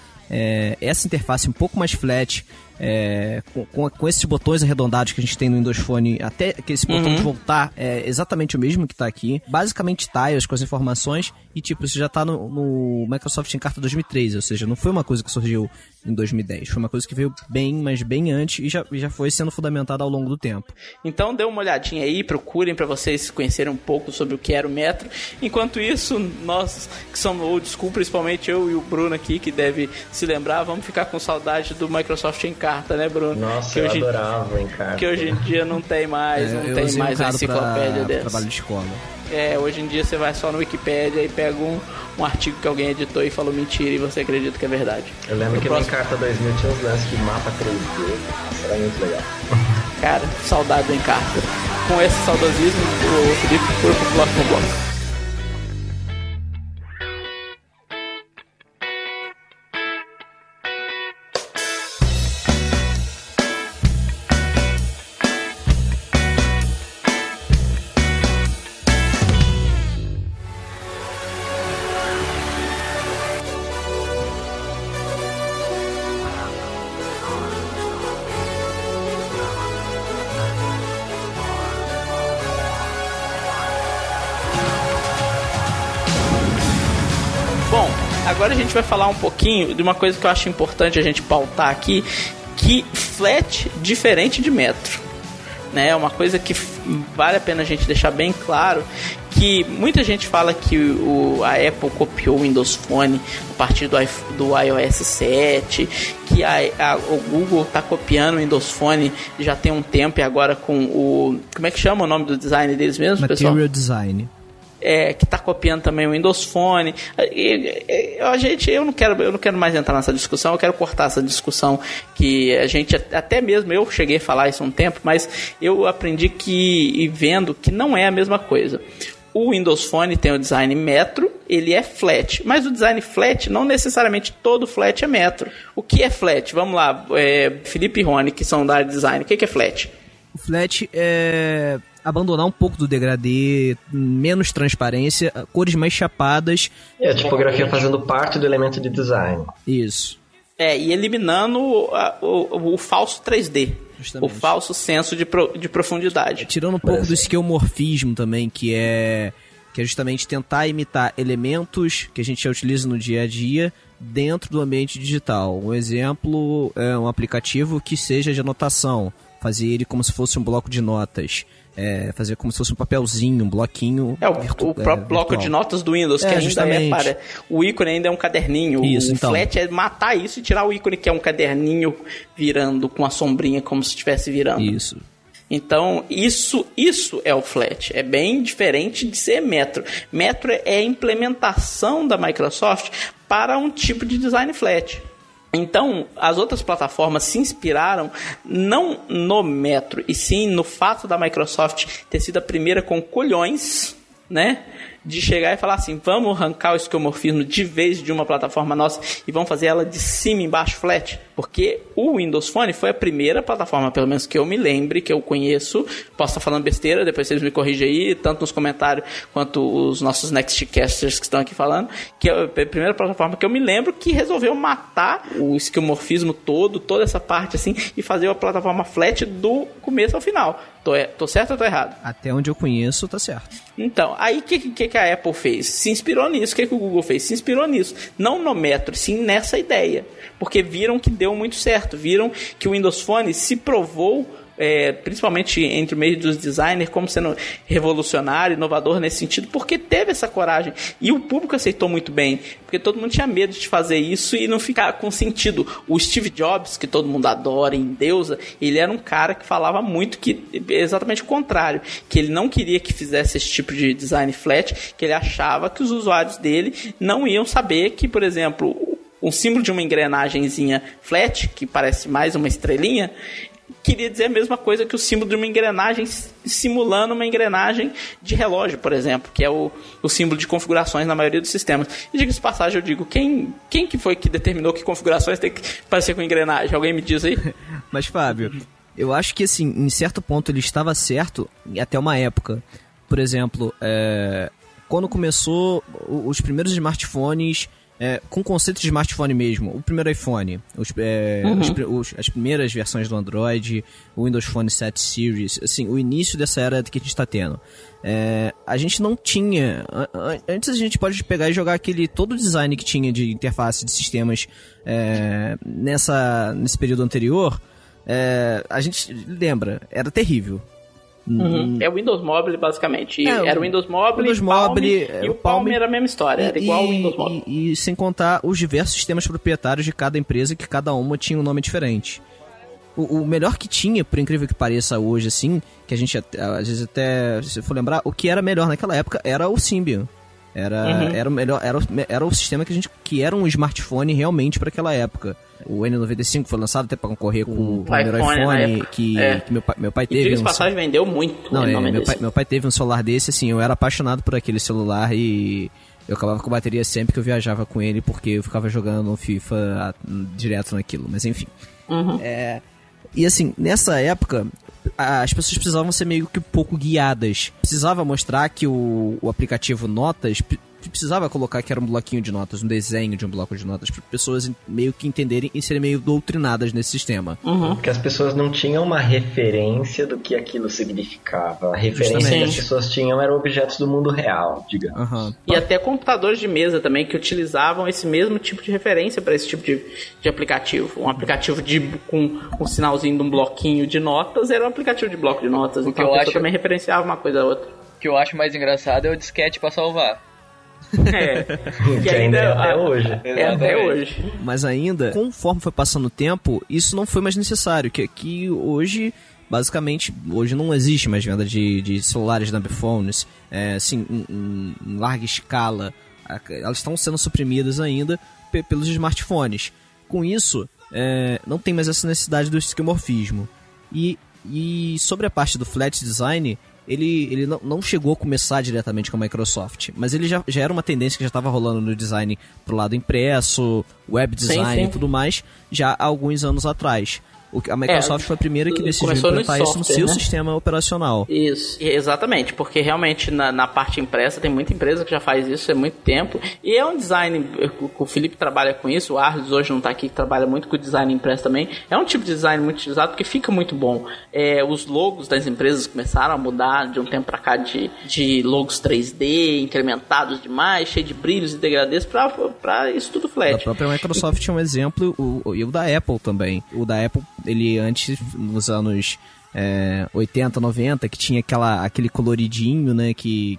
essa interface um pouco mais flat, com esses botões arredondados que a gente tem no Windows Phone, até que esse botão de voltar é exatamente o mesmo que está aqui, basicamente tiles com as informações, e tipo, isso já está no Microsoft Encarta 2003, ou seja, não foi uma coisa que surgiu em 2010, foi uma coisa que veio bem antes e já foi sendo fundamentada ao longo do tempo. Então dê uma olhadinha aí, procurem para vocês conhecerem um pouco sobre o que era o Metro. Enquanto isso, nós que somos old school, principalmente eu e o Bruno aqui, que deve se lembrar, vamos ficar com saudade do Microsoft Encarta, né, Bruno? Nossa, que eu adorava o Encarta. Que hoje em dia não tem mais, não tem mais a enciclopédia dessa. Trabalho de escola. Hoje em dia você vai só no Wikipedia e pega um artigo que alguém editou e falou mentira e você acredita que é verdade. Eu lembro que no Encarta 2000 tinha uns lances de mapa 3D, era muito legal. Cara, saudade do Encarta. Com esse saudosismo, o Felipe foi pro próximo bloco. Agora a gente vai falar um pouquinho de uma coisa que eu acho importante a gente pautar aqui, que Flat diferente de Metro, né? É uma coisa que vale a pena a gente deixar bem claro, que muita gente fala que a Apple copiou o Windows Phone a partir do iOS 7, que o Google está copiando o Windows Phone já tem um tempo, e agora com o... Como é que chama o nome do design deles mesmo, pessoal? Material Design. Que está copiando também o Windows Phone. Eu não quero mais entrar nessa discussão, eu quero cortar essa discussão, que a gente, até mesmo eu cheguei a falar isso há um tempo, mas eu aprendi vendo que não é a mesma coisa. O Windows Phone tem o design Metro, ele é flat, mas o design flat, não necessariamente todo flat é Metro. O que é flat? Vamos lá, Felipe e Rony, que são da área de design, o que é flat? O flat é... abandonar um pouco do degradê, menos transparência, cores mais chapadas. A tipografia fazendo parte do elemento de design. Isso. E eliminando o falso 3D. Justamente. O falso senso de profundidade. Tirando um pouco do esquemorfismo também, que é justamente tentar imitar elementos que a gente já utiliza no dia a dia dentro do ambiente digital. Um exemplo é um aplicativo que seja de anotação, fazer ele como se fosse um bloco de notas. Fazer como se fosse um papelzinho, um bloquinho. O próprio bloco virtual de notas do Windows, que ainda justamente. O ícone ainda é um caderninho. Isso, então. Flat é matar isso e tirar o ícone, que é um caderninho virando com a sombrinha como se estivesse virando. Isso. Então, isso é o flat. É bem diferente de ser Metro. Metro é a implementação da Microsoft para um tipo de design flat. Então, as outras plataformas se inspiraram não no Metro, e sim no fato da Microsoft ter sido a primeira com colhões, né, de chegar e falar assim: vamos arrancar o esquemorfismo de vez de uma plataforma nossa e vamos fazer ela de cima embaixo flat. Porque o Windows Phone foi a primeira plataforma, pelo menos que eu me lembre, que eu conheço. Posso estar falando besteira, depois vocês me corrigem aí, tanto nos comentários quanto os nossos NextCasters que estão aqui falando, que é a primeira plataforma que eu me lembro que resolveu matar o esquemorfismo todo, toda essa parte assim, e fazer uma plataforma flat do começo ao final. Tô certo ou tô errado? Até onde eu conheço, tá certo. Então, aí o que a Apple fez? Se inspirou nisso. O que o Google fez? Se inspirou nisso. Não no Metro, sim nessa ideia. Porque viram que deu muito certo. Viram que o Windows Phone se provou, principalmente entre o meio dos designers, como sendo revolucionário, inovador nesse sentido, porque teve essa coragem. E o público aceitou muito bem, porque todo mundo tinha medo de fazer isso e não ficar com sentido. O Steve Jobs, que todo mundo adora, endeusa, ele era um cara que falava muito que exatamente o contrário, que ele não queria que fizesse esse tipo de design flat, que ele achava que os usuários dele não iam saber que, por exemplo, um símbolo de uma engrenagemzinha flat, que parece mais uma estrelinha, queria dizer a mesma coisa que o símbolo de uma engrenagem simulando uma engrenagem de relógio, por exemplo, que é o símbolo de configurações na maioria dos sistemas. E diga-se de passagem, eu digo, quem que foi que determinou que configurações tem que parecer com engrenagem? Alguém me diz aí? Mas, Fábio, eu acho que, assim, em certo ponto ele estava certo até uma época. Por exemplo, quando começou os primeiros smartphones... com o conceito de smartphone mesmo, o primeiro iPhone, as primeiras versões do Android, o Windows Phone 7 Series, assim, o início dessa era que a gente está tendo. A gente não tinha... Antes a gente pode pegar e jogar todo o design que tinha de interface de sistemas nesse período anterior, a gente lembra, era terrível. É o Windows Mobile, basicamente. Era o Windows Mobile, e o Palm era a mesma história, era igual ao Windows Mobile. E sem contar os diversos sistemas proprietários de cada empresa, que cada uma tinha um nome diferente. O melhor que tinha, por incrível que pareça hoje, assim, que a gente às vezes até, se for lembrar, o que era melhor naquela época era o Symbian. Era o melhor, era o sistema que era um smartphone realmente para aquela época. O N95 foi lançado até para concorrer com o primeiro iPhone que meu pai teve. E passagem vendeu muito. Não, meu pai teve um celular desse, assim, eu era apaixonado por aquele celular e eu acabava com bateria sempre que eu viajava com ele, porque eu ficava jogando FIFA direto naquilo, mas enfim. E assim, nessa época... As pessoas precisavam ser meio que pouco guiadas. Precisava mostrar que o aplicativo Notas... Precisava colocar que era um bloquinho de notas, um desenho de um bloco de notas, para pessoas meio que entenderem e serem meio doutrinadas nesse sistema. Porque as pessoas não tinham uma referência do que aquilo significava. A referência que as pessoas tinham eram objetos do mundo real, digamos. E até computadores de mesa também, que utilizavam esse mesmo tipo de referência para esse tipo de aplicativo. Um aplicativo com um sinalzinho de um bloquinho de notas era um aplicativo de bloco de notas. Então a pessoa também referenciava uma coisa a outra. O que eu acho mais engraçado é o disquete para salvar. Que ainda é até hoje. Até hoje. Mas ainda, conforme foi passando o tempo, isso não foi mais necessário. Que hoje, basicamente, hoje não existe mais venda de celulares dumbphones, assim, em larga escala. Elas estão sendo suprimidas ainda pelos smartphones. Com isso, não tem mais essa necessidade do esquemorfismo. E sobre a parte do flat design... Ele não chegou a começar diretamente com a Microsoft, mas ele já era uma tendência que já estava rolando no design pro lado impresso, web design e tudo mais, já há alguns anos atrás. a Microsoft foi a primeira que decidiu implementar isso no seu sistema operacional. Isso, exatamente, porque realmente na parte impressa tem muita empresa que já faz isso há muito tempo, e é um design, o Felipe trabalha com isso, o Arles hoje não está aqui, que trabalha muito com design impresso também, é um tipo de design muito utilizado porque fica muito bom. Os logos das empresas começaram a mudar de um tempo para cá de logos 3D, incrementados demais, cheio de brilhos e degradês, para isso tudo flat. A própria Microsoft tinha um exemplo, e o da Apple também. O da Apple, ele antes, nos anos 80, 90, que tinha aquele coloridinho, né, aquele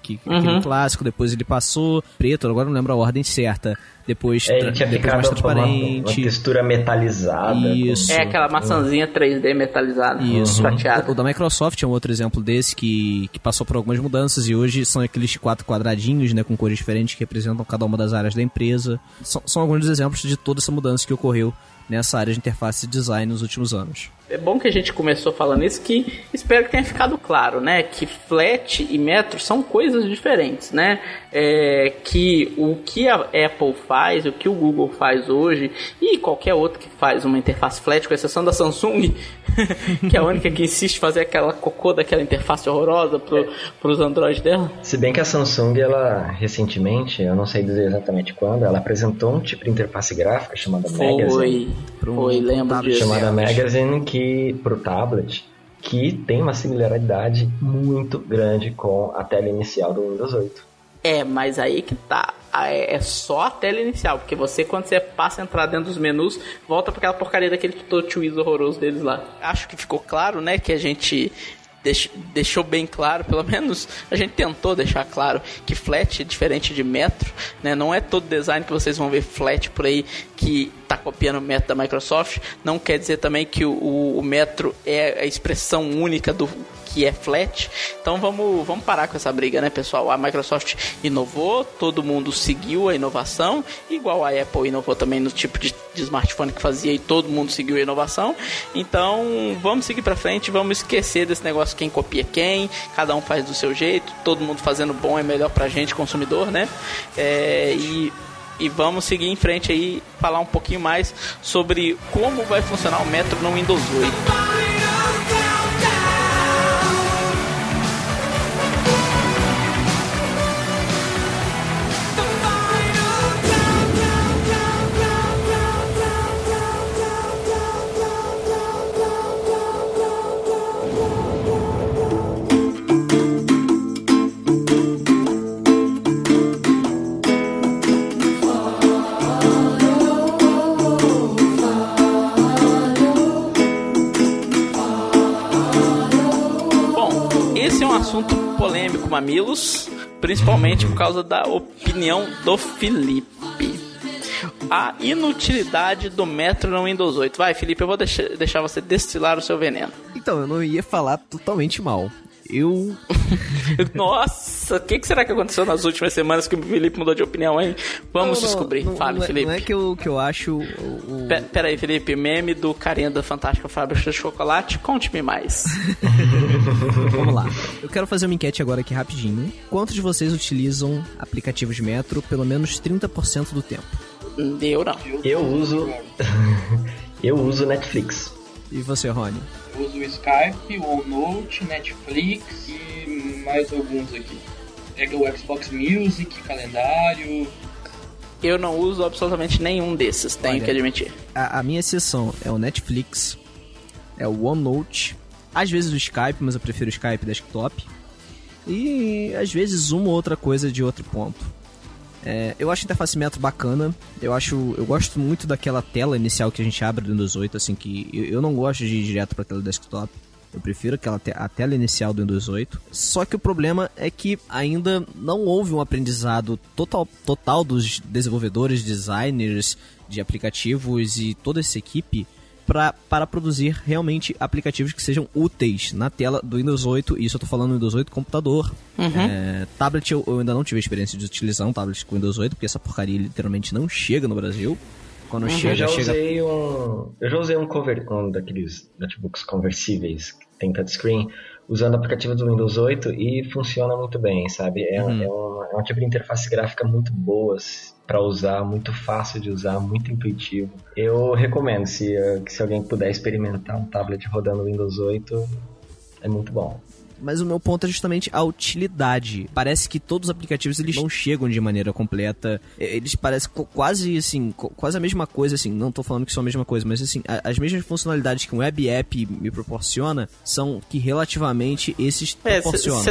clássico, depois ele passou preto, agora não lembro a ordem certa, depois, depois mais transparente. Uma textura metalizada. Isso. Aquela maçãzinha 3D metalizada. Isso. O da Microsoft é um outro exemplo desse, que passou por algumas mudanças e hoje são aqueles 4 quadradinhos, né, com cores diferentes que representam cada uma das áreas da empresa. São alguns dos exemplos de toda essa mudança que ocorreu nessa área de interface e design nos últimos anos. É bom que a gente começou falando isso, que espero que tenha ficado claro, né? Que flat e metro são coisas diferentes, né? Que o que a Apple faz, o que o Google faz hoje e qualquer outro que faz uma interface flat, com exceção da Samsung, que é a única que insiste em fazer aquela cocô daquela interface horrorosa para os Android dela. Se bem que a Samsung, ela recentemente, eu não sei dizer exatamente quando, ela apresentou um tipo de interface gráfica chamada Magazine. Foi, lembro disso. Chamada Magazine, que pro tablet, que tem uma similaridade muito grande com a tela inicial do Windows 8. Mas aí que tá. É só a tela inicial, porque você, quando você passa a entrar dentro dos menus, volta pra aquela porcaria daquele touchwiz horroroso deles lá. Acho que ficou claro, né, que a gente deixou bem claro, pelo menos a gente tentou deixar claro, que flat é diferente de metro, né? Não é todo design que vocês vão ver flat por aí que está copiando o metro da Microsoft. Não quer dizer também que o metro é a expressão única do que é flat. Então vamos parar com essa briga, né, pessoal? A Microsoft inovou, todo mundo seguiu a inovação, igual a Apple inovou também no tipo de smartphone que fazia e todo mundo seguiu a inovação. Então vamos seguir pra frente, vamos esquecer desse negócio quem copia quem, cada um faz do seu jeito, todo mundo fazendo bom é melhor pra gente, consumidor, né? E vamos seguir em frente aí, falar um pouquinho mais sobre como vai funcionar o Metro no Windows 8. Assunto polêmico, mamilos, principalmente por causa da opinião do Felipe. A inutilidade do Metro no Windows 8. Vai, Felipe, eu vou deixar você destilar o seu veneno. Então, eu não ia falar totalmente mal. Nossa, o que será que aconteceu nas últimas semanas que o Felipe mudou de opinião, hein? Vamos descobrir. Fale, Felipe. Não é que eu acho... Peraí, Felipe, meme do carinha da fantástica fábrica de chocolate, conte-me mais. Vamos lá. Eu quero fazer uma enquete agora aqui rapidinho. Quantos de vocês utilizam aplicativos de Metro pelo menos 30% do tempo? Eu não. Eu uso Netflix. E você, Rony? Eu uso o Skype, o OneNote, Netflix e mais alguns aqui. Pega o Xbox Music, calendário... Eu não uso absolutamente nenhum desses, tenho que admitir. A minha exceção é o Netflix, é o OneNote, às vezes o Skype, mas eu prefiro o Skype desktop, e às vezes uma ou outra coisa de outro ponto. Eu acho a interface Metro bacana, eu gosto muito daquela tela inicial que a gente abre do Windows 8, assim, que eu não gosto de ir direto para a tela desktop. Eu prefiro a tela inicial do Windows 8. Só que o problema é que ainda não houve um aprendizado total dos desenvolvedores, designers de aplicativos e toda essa equipe para produzir realmente aplicativos que sejam úteis na tela do Windows 8. Isso eu estou falando do Windows 8 computador. Tablet eu ainda não tive a experiência de utilizar um tablet com Windows 8, porque essa porcaria literalmente não chega no Brasil. Quando chega. Eu já usei um daqueles notebooks conversíveis que tem touchscreen, usando o aplicativo do Windows 8, e funciona muito bem, sabe? É um tipo de interface gráfica muito boa para usar, muito fácil de usar, muito intuitivo. Eu recomendo, se alguém puder experimentar um tablet rodando Windows 8, é muito bom. Mas o meu ponto é justamente a utilidade. Parece que todos os aplicativos, eles não chegam de maneira completa. Eles parecem quase a mesma coisa, assim. Não tô falando que são a mesma coisa, mas assim, as mesmas funcionalidades que um web app me proporciona são que relativamente esses proporcionam.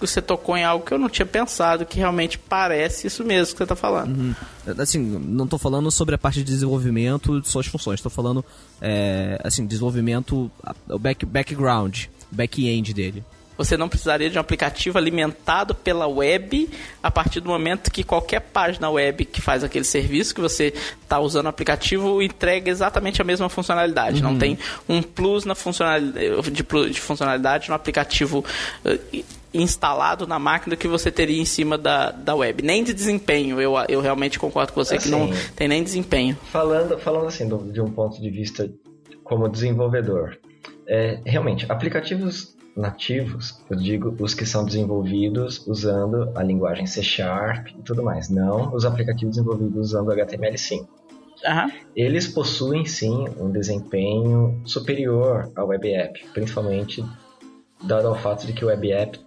Você tocou em algo que eu não tinha pensado, que realmente parece isso mesmo que você tá falando. Uhum. Assim, não tô falando sobre a parte de desenvolvimento de suas funções. Tô falando, assim, desenvolvimento, o background, back-end dele. Você não precisaria de um aplicativo alimentado pela web a partir do momento que qualquer página web que faz aquele serviço que você está usando o aplicativo entrega exatamente a mesma funcionalidade. Não tem um plus na de funcionalidade no aplicativo instalado na máquina que você teria em cima da web. Nem de desempenho. Eu realmente concordo com você, assim, que não tem nem desempenho. Falando assim, de um ponto de vista como desenvolvedor, realmente, aplicativos nativos, eu digo os que são desenvolvidos usando a linguagem C# e tudo mais, não os aplicativos desenvolvidos usando HTML5. Uhum. Eles possuem, sim, um desempenho superior ao web app, principalmente dado ao fato de que o web app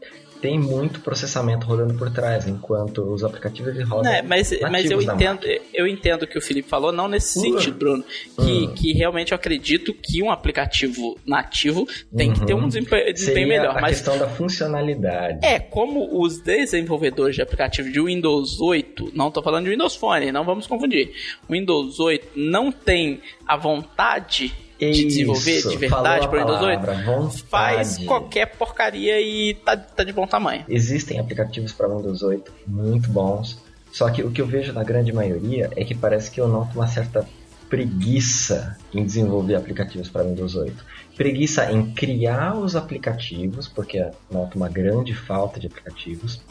tem muito processamento rodando por trás, enquanto os aplicativos de rodam. Mas eu entendo o que o Felipe falou, não nesse sentido, Bruno, que realmente eu acredito que um aplicativo nativo tem que ter um desempenho melhor. A questão da funcionalidade. Como os desenvolvedores de aplicativo de Windows 8, não estou falando de Windows Phone, não vamos confundir. O Windows 8 não tem a vontade de desenvolver de verdade para o Windows 8, faz qualquer porcaria e tá de bom tamanho. Existem aplicativos para Windows 8 muito bons, só que o que eu vejo na grande maioria é que parece que eu noto uma certa preguiça em desenvolver aplicativos para Windows 8. Preguiça em criar os aplicativos, porque eu noto uma grande falta de aplicativos.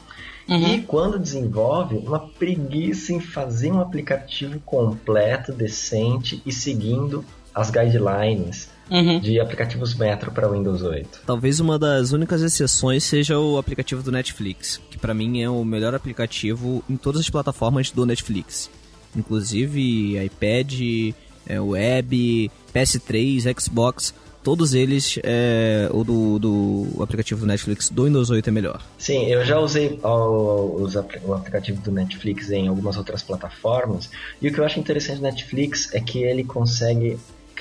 E quando desenvolve, uma preguiça em fazer um aplicativo completo, decente e seguindo as guidelines de aplicativos Metro para Windows 8. Talvez uma das únicas exceções seja o aplicativo do Netflix, que para mim é o melhor aplicativo em todas as plataformas do Netflix. Inclusive iPad, Web, PS3, Xbox, todos eles, o aplicativo do Netflix do Windows 8 é melhor. Sim, eu já usei o aplicativo do Netflix em algumas outras plataformas, e o que eu acho interessante do Netflix é que ele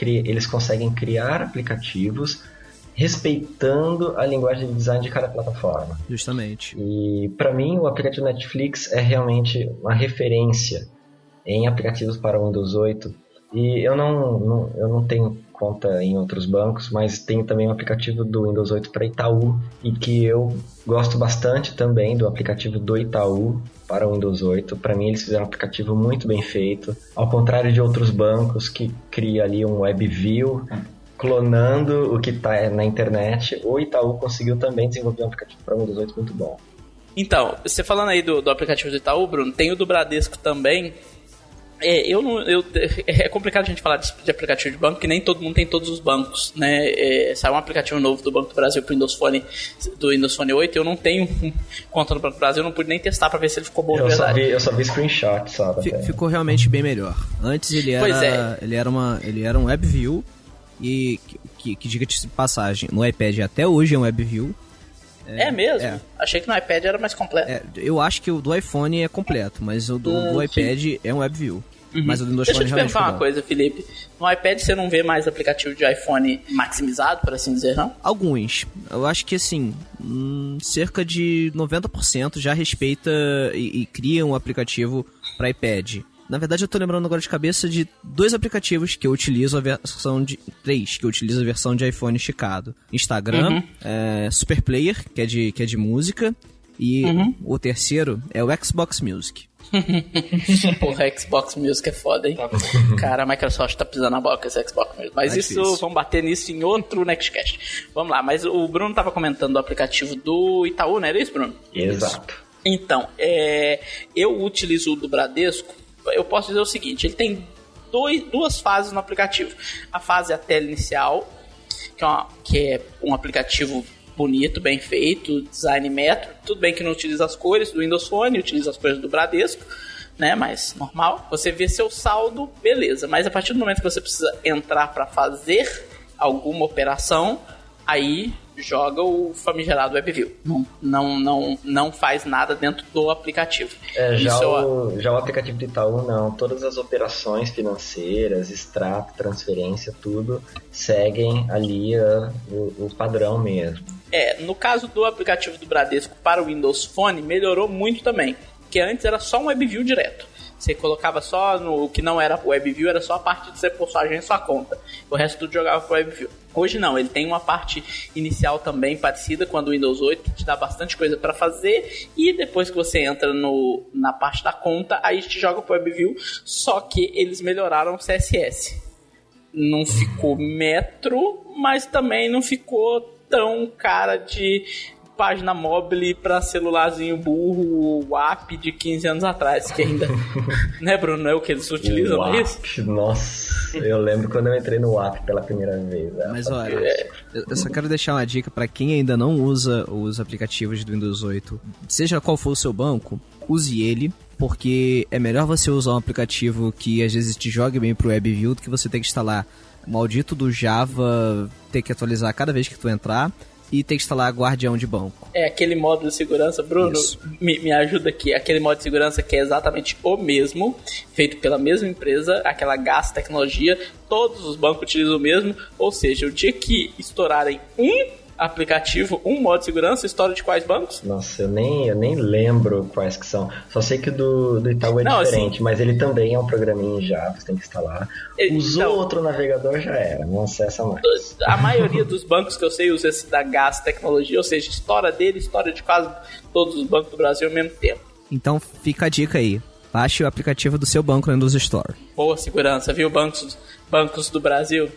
eles conseguem criar aplicativos respeitando a linguagem de design de cada plataforma. Justamente. E para mim o aplicativo Netflix é realmente uma referência em aplicativos para Windows 8. E eu não tenho conta em outros bancos, mas tenho também um aplicativo do Windows 8 para Itaú, e que eu gosto bastante também do aplicativo do Itaú para o Windows 8. Para mim eles fizeram um aplicativo muito bem feito, ao contrário de outros bancos que cria ali um WebView clonando o que está na internet. O Itaú conseguiu também desenvolver um aplicativo para o Windows 8 muito bom. Então, você falando aí do aplicativo do Itaú, Bruno, tem o do Bradesco também. É complicado a gente falar de aplicativo de banco, que nem todo mundo tem todos os bancos, né? Saiu um aplicativo novo do Banco do Brasil para o Windows Phone, do Windows Phone 8. Eu não tenho conta no Banco do Brasil, eu não pude nem testar para ver se ele ficou bom de verdade. Eu só vi screenshot, sabe? Ficou realmente bem melhor. Antes ele era um WebView, e que diga-te passagem, no iPad até hoje é um WebView. É mesmo? É. Achei que no iPad era mais completo. Eu acho que o do iPhone é completo, mas o do iPad é um WebView. Mas o do Windows Phone realmente. Deixa eu te perguntar uma coisa, Felipe. No iPad você não vê mais aplicativo de iPhone maximizado, por assim dizer, não? Alguns. Eu acho que, assim, cerca de 90% já respeita e cria um aplicativo para iPad. Na verdade, eu tô lembrando agora de cabeça de 2 aplicativos que eu utilizo a versão de... 3 que eu utilizo a versão de iPhone esticado. Instagram, Super Player, que é de música, e o terceiro é o Xbox Music. Porra, Xbox Music é foda, hein? Cara, a Microsoft tá pisando na bola com esse Xbox Music. Mas isso, vamos bater nisso em outro NextCast. Vamos lá, mas o Bruno tava comentando do aplicativo do Itaú, não era isso, Bruno? Exato. Isso. Então, eu utilizo o do Bradesco. Eu posso dizer o seguinte, ele tem duas fases no aplicativo. A fase a tela inicial, que é um aplicativo bonito, bem feito, design metro. Tudo bem que não utiliza as cores do Windows Phone, utiliza as cores do Bradesco, né? Mas normal. Você vê seu saldo, beleza. Mas a partir do momento que você precisa entrar para fazer alguma operação, aí joga o famigerado WebView. Não faz nada dentro do aplicativo. Já o aplicativo do Itaú, não. Todas as operações financeiras, extrato, transferência, tudo, seguem ali o padrão mesmo. No caso do aplicativo do Bradesco para o Windows Phone, melhorou muito também. Porque antes era só um WebView direto. Você colocava só no que não era WebView, era só a parte de você pôr sua agência e sua conta. O resto tudo jogava pro WebView. Hoje não, ele tem uma parte inicial também parecida com a do Windows 8, que te dá bastante coisa para fazer, e depois que você entra na parte da conta, aí te joga pro WebView, só que eles melhoraram o CSS. Não ficou metro, mas também não ficou tão cara de página mobile para celularzinho burro, o app de 15 anos atrás, que ainda... né, Bruno? É o que eles utilizam, não é isso? Nossa, eu lembro quando eu entrei no app pela primeira vez. Mas olha, eu só quero deixar uma dica para quem ainda não usa os aplicativos do Windows 8. Seja qual for o seu banco, use ele, porque é melhor você usar um aplicativo que às vezes te jogue bem pro WebView do que você ter que instalar o maldito do Java, ter que atualizar cada vez que tu entrar, e tem que instalar guardião de banco. Aquele modo de segurança, Bruno, me ajuda aqui. Aquele modo de segurança que é exatamente o mesmo, feito pela mesma empresa, aquela Gas Tecnologia, todos os bancos utilizam o mesmo, ou seja, o dia que estourarem aplicativo, modo de segurança, história de quais bancos? Nossa, eu nem lembro quais que são. Só sei que o do Itaú diferente, assim, mas ele também é um programinha em Java, você tem que instalar. Usou então, outro navegador, já era, não acessa mais. A maioria dos bancos que eu sei usa esse da Gas Tecnologia, ou seja, história de quase todos os bancos do Brasil ao mesmo tempo. Então fica a dica aí. Baixe o aplicativo do seu banco no Windows Store. Boa segurança, viu? Bancos do Brasil.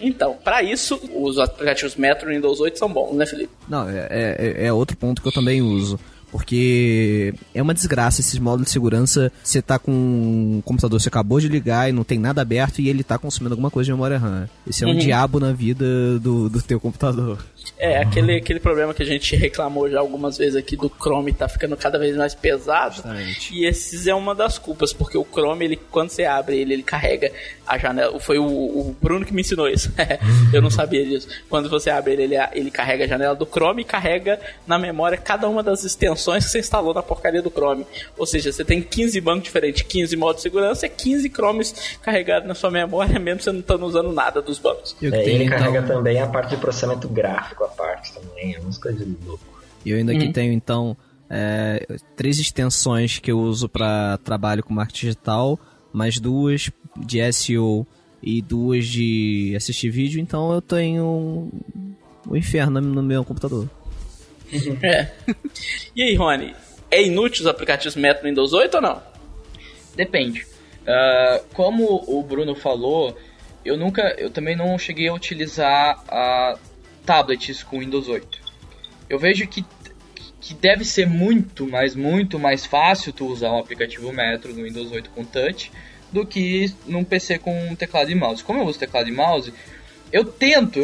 Então, para isso, os aplicativos Metro e Windows 8 são bons, né, Felipe? Não, é outro ponto que eu também uso. Porque é uma desgraça esses módulos de segurança. Você tá com um computador, você acabou de ligar e não tem nada aberto e ele tá consumindo alguma coisa de memória RAM. Esse é um diabo na vida do teu computador. Aquele problema que a gente reclamou já algumas vezes aqui do Chrome tá ficando cada vez mais pesado. Justamente. E esses é uma das culpas, porque o Chrome, ele, quando você abre ele carrega a janela. Foi o Bruno que me ensinou isso. Eu não sabia disso. Quando você abre ele carrega a janela do Chrome e carrega na memória cada uma das extensões que você instalou na porcaria do Chrome. Ou seja, você tem 15 bancos diferentes, 15 modos de segurança, 15 Chromes carregados na sua memória, mesmo você não estando usando nada dos bancos. Ele carrega também a parte de processamento gráfico, a parte também, algumas coisas de louco. E eu ainda aqui tenho, então, 3 extensões que eu uso para trabalho com marketing digital, mais 2 de SEO e 2 de assistir vídeo, então eu tenho um inferno no meu computador. E aí, Rony, é inútil os aplicativos Metro no Windows 8 ou não? Depende. Como o Bruno falou, eu também não cheguei a utilizar tablets com Windows 8. Eu vejo que deve ser muito mais fácil tu usar um aplicativo Metro no Windows 8 com touch do que num PC com teclado e mouse. Como eu uso teclado e mouse, eu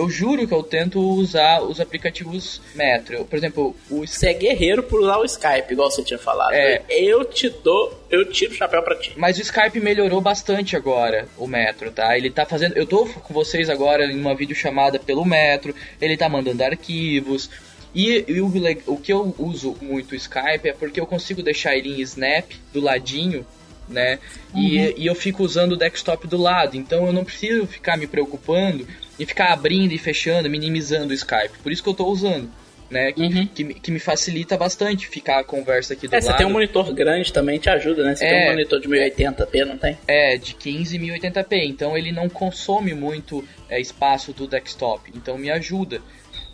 juro que eu tento usar os aplicativos Metro. Por exemplo, você é guerreiro por usar o Skype, igual você tinha falado. Eu tiro o chapéu pra ti. Mas o Skype melhorou bastante agora, o Metro, tá? Ele tá fazendo... Eu tô com vocês agora em uma videochamada pelo Metro, ele tá mandando arquivos. E o que eu uso muito o Skype é porque eu consigo deixar ele em Snap, do ladinho, né? E eu fico usando o desktop do lado, então eu não preciso ficar me preocupando e ficar abrindo e fechando, minimizando o Skype. Por isso que eu estou usando, né? Que me facilita bastante ficar a conversa aqui do lado. Você tem um monitor grande também, te ajuda, né? Você tem um monitor de 1080p, não tem? De 15 1080p. Então ele não consome muito espaço do desktop. Então me ajuda.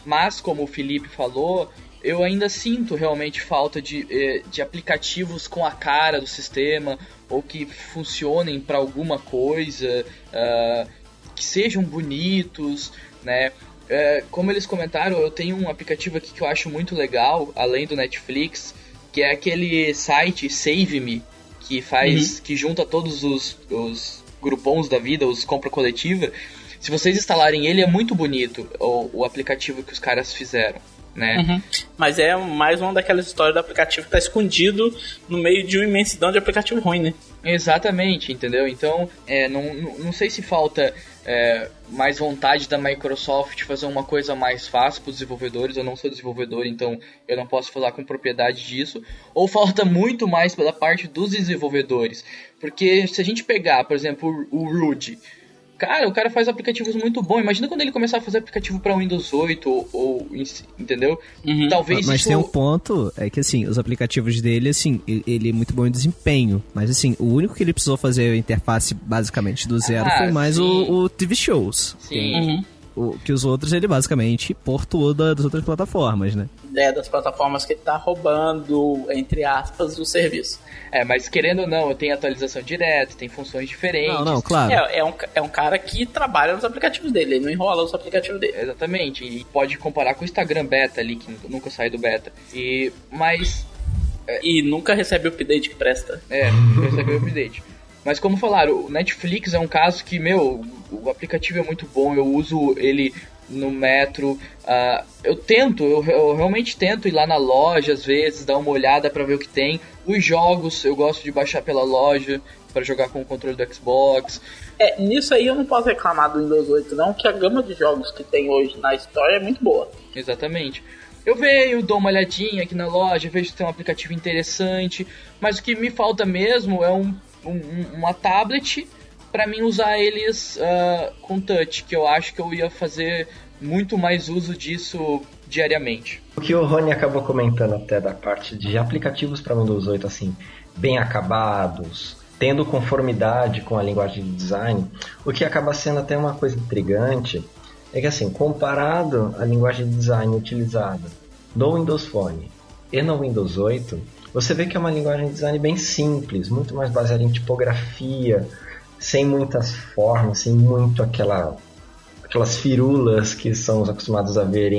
Mas, como o Felipe falou, eu ainda sinto realmente falta de aplicativos com a cara do sistema ou que funcionem para alguma coisa, que sejam bonitos, né? Como eles comentaram, eu tenho um aplicativo aqui que eu acho muito legal, além do Netflix, que é aquele site Save Me, que junta todos os Groupons da vida, os compra coletiva, se vocês instalarem ele, é muito bonito o aplicativo que os caras fizeram, né? Uhum. Mas é mais uma daquelas histórias do aplicativo que tá escondido no meio de uma imensidão de aplicativo ruim, né? Exatamente, entendeu? Então, não sei se falta mais vontade da Microsoft fazer uma coisa mais fácil para os desenvolvedores. Eu não sou desenvolvedor, então eu não posso falar com propriedade disso. Ou falta muito mais pela parte dos desenvolvedores. Porque se a gente pegar, por exemplo, o Rudy... Cara, o cara faz aplicativos muito bons. Imagina quando ele começar a fazer aplicativo para Windows 8 ou entendeu? Uhum. Talvez. Mas isso... tem um ponto, é que assim, os aplicativos dele, assim, ele é muito bom em desempenho. Mas assim, o único que ele precisou fazer a interface basicamente do zero foi mais o TV Shows. Sim. Uhum. Que os outros ele basicamente portou das outras plataformas, né? É, das plataformas que ele tá roubando, entre aspas, o serviço. É, mas querendo ou não, tem atualização direta, tem funções diferentes. Não, claro. É um cara que trabalha nos aplicativos dele, ele não enrola os aplicativos dele. Exatamente, e pode comparar com o Instagram Beta ali, que nunca sai do Beta. E nunca recebe o update que presta. É, nunca recebe o update. Mas como falaram, o Netflix é um caso que, o aplicativo é muito bom, eu uso ele no metro, eu realmente tento ir lá na loja às vezes, dar uma olhada pra ver o que tem. Os jogos eu gosto de baixar pela loja pra jogar com o controle do Xbox. Nisso aí eu não posso reclamar do Windows 8 não, que a gama de jogos que tem hoje na história é muito boa. Exatamente. Eu venho, dou uma olhadinha aqui na loja, vejo que tem um aplicativo interessante, mas o que me falta mesmo é uma tablet pra mim usar eles com touch, que eu acho que eu ia fazer muito mais uso disso diariamente. O que o Rony acabou comentando até da parte de aplicativos para Windows 8, assim, bem acabados, tendo conformidade com a linguagem de design, o que acaba sendo até uma coisa intrigante é que, assim, comparado à linguagem de design utilizada no Windows Phone e no Windows 8, você vê que é uma linguagem de design bem simples, muito mais baseada em tipografia, sem muitas formas, sem muito aquelas firulas que somos acostumados a ver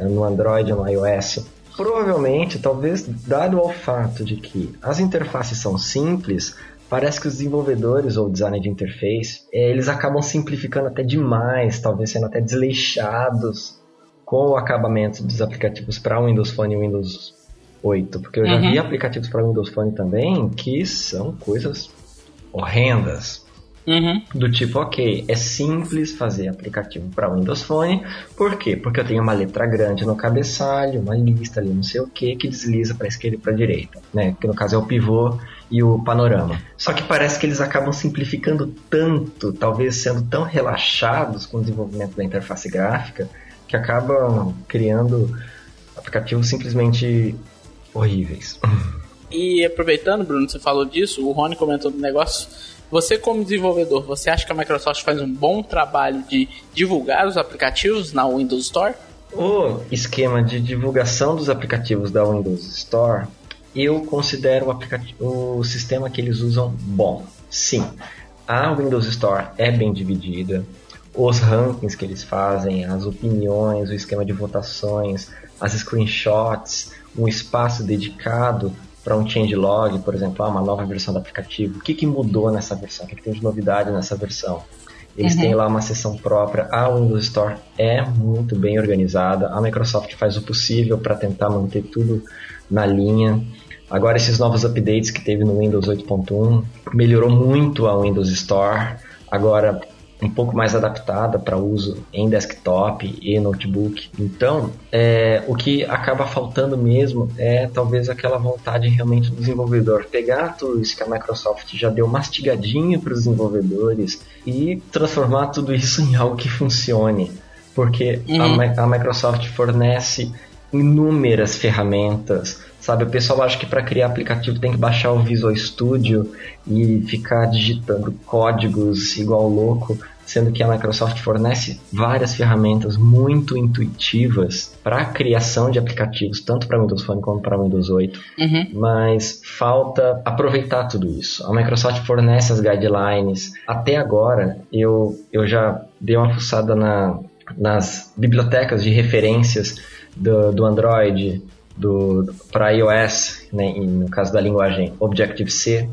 no Android ou no iOS. Provavelmente, talvez, dado ao fato de que as interfaces são simples, parece que os desenvolvedores ou design de interface, eles acabam simplificando até demais, talvez sendo até desleixados com o acabamento dos aplicativos para Windows Phone e Windows 8, porque eu já vi aplicativos para Windows Phone também que são coisas horrendas. Do tipo, ok, é simples fazer aplicativo para Windows Phone, por quê? Porque eu tenho uma letra grande no cabeçalho, uma lista ali, não sei o que desliza para esquerda e para direita, né? Que no caso é o pivô e o panorama. Só que parece que eles acabam simplificando tanto, talvez sendo tão relaxados com o desenvolvimento da interface gráfica, que acabam criando aplicativos simplesmente horríveis. E aproveitando, Bruno, você falou disso, o Rony comentou do negócio. Você, como desenvolvedor, você acha que a Microsoft faz um bom trabalho de divulgar os aplicativos na Windows Store? O esquema de divulgação dos aplicativos da Windows Store, eu considero o sistema que eles usam bom. Sim, a Windows Store é bem dividida. Os rankings que eles fazem, as opiniões, o esquema de votações, as screenshots, um espaço dedicado para um changelog, por exemplo, uma nova versão do aplicativo. O que mudou nessa versão? O que tem de novidade nessa versão? Eles têm lá uma seção própria. A Windows Store é muito bem organizada. A Microsoft faz o possível para tentar manter tudo na linha. Agora, esses novos updates que teve no Windows 8.1 melhorou muito a Windows Store. Agora, um pouco mais adaptada para uso em desktop e notebook. Então, o que acaba faltando mesmo é talvez aquela vontade realmente do desenvolvedor pegar tudo isso que a Microsoft já deu mastigadinho para os desenvolvedores e transformar tudo isso em algo que funcione, porque a Microsoft fornece inúmeras ferramentas, sabe? O pessoal acha que para criar aplicativo tem que baixar o Visual Studio e ficar digitando códigos igual louco, sendo que a Microsoft fornece várias ferramentas muito intuitivas para a criação de aplicativos, tanto para Windows Phone como para Windows 8, mas falta aproveitar tudo isso. A Microsoft fornece as guidelines. Até agora, eu já dei uma fuçada nas bibliotecas de referências do Android, para iOS, né, no caso da linguagem Objective-C,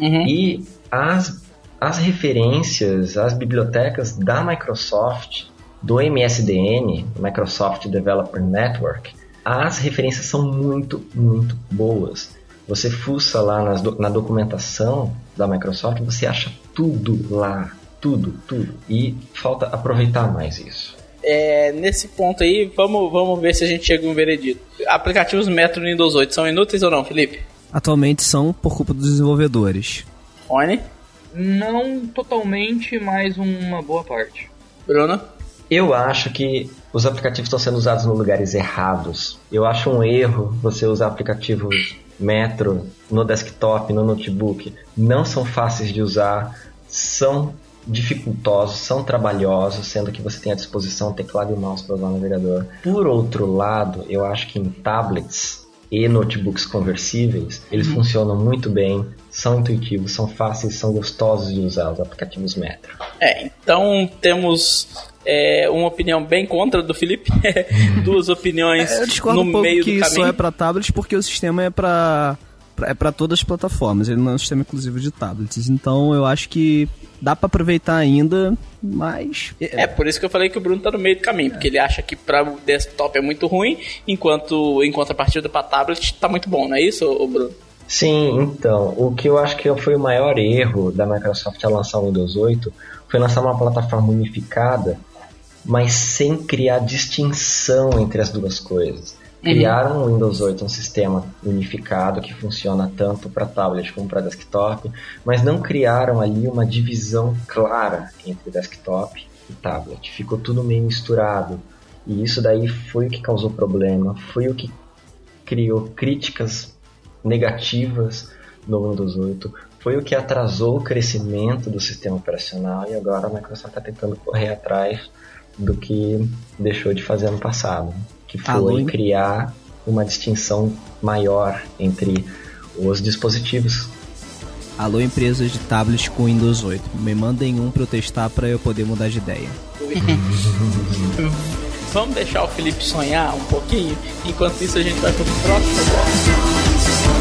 e as as referências, as bibliotecas da Microsoft, do MSDN, Microsoft Developer Network, as referências são muito, muito boas. Você fuça lá na documentação da Microsoft, você acha tudo lá, tudo. E falta aproveitar mais isso. Nesse ponto aí, vamos ver se a gente chega a um veredito. Aplicativos Metro no Windows 8 são inúteis ou não, Felipe? Atualmente são, por culpa dos desenvolvedores. Rony? Não totalmente, mas uma boa parte. Bruno? Eu acho que os aplicativos estão sendo usados em lugares errados. Eu acho um erro você usar aplicativos Metro no desktop, no notebook. Não são fáceis de usar, são dificultosos, são trabalhosos, sendo que você tem à disposição teclado e mouse para usar o navegador. Por outro lado, eu acho que em tablets e notebooks conversíveis, eles funcionam muito bem, são intuitivos, são fáceis, são gostosos de usar os aplicativos Metro. Então temos... uma opinião bem contra do Felipe. Duas opiniões eu discordo no um meio que do caminho. Só é para tablets porque o sistema é para todas as plataformas. Ele não é um sistema exclusivo de tablets. Então eu acho que dá para aproveitar ainda, mas... por isso que eu falei que o Bruno tá no meio do caminho. Porque ele acha que para o desktop é muito ruim, enquanto a partida para tablet tá muito bom, não é isso, Bruno? Sim, então. O que eu acho que foi o maior erro da Microsoft ao lançar o Windows 8 foi lançar uma plataforma unificada, mas sem criar distinção entre as duas coisas. Criaram o Windows 8, um sistema unificado que funciona tanto para tablet como para desktop, mas não criaram ali uma divisão clara entre desktop e tablet. Ficou tudo meio misturado. E isso daí foi o que causou problema, foi o que criou críticas negativas no Windows 8, foi o que atrasou o crescimento do sistema operacional, e agora a Microsoft está tentando correr atrás do que deixou de fazer ano passado, que foi criar uma distinção maior entre os dispositivos. Alô, empresas de tablets com Windows 8, me mandem um para eu testar para eu poder mudar de ideia. Vamos deixar o Felipe sonhar um pouquinho, enquanto isso a gente vai para o próximo bloco.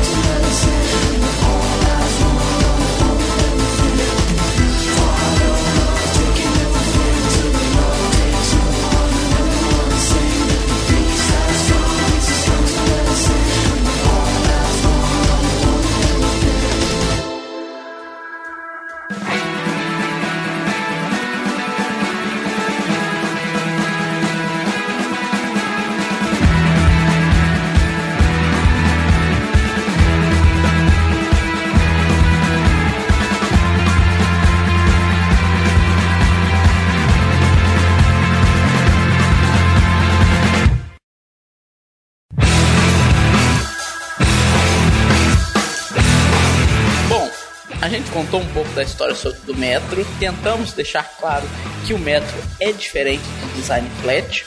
Contou um pouco da história do Metro, tentamos deixar claro que o Metro é diferente do design flat,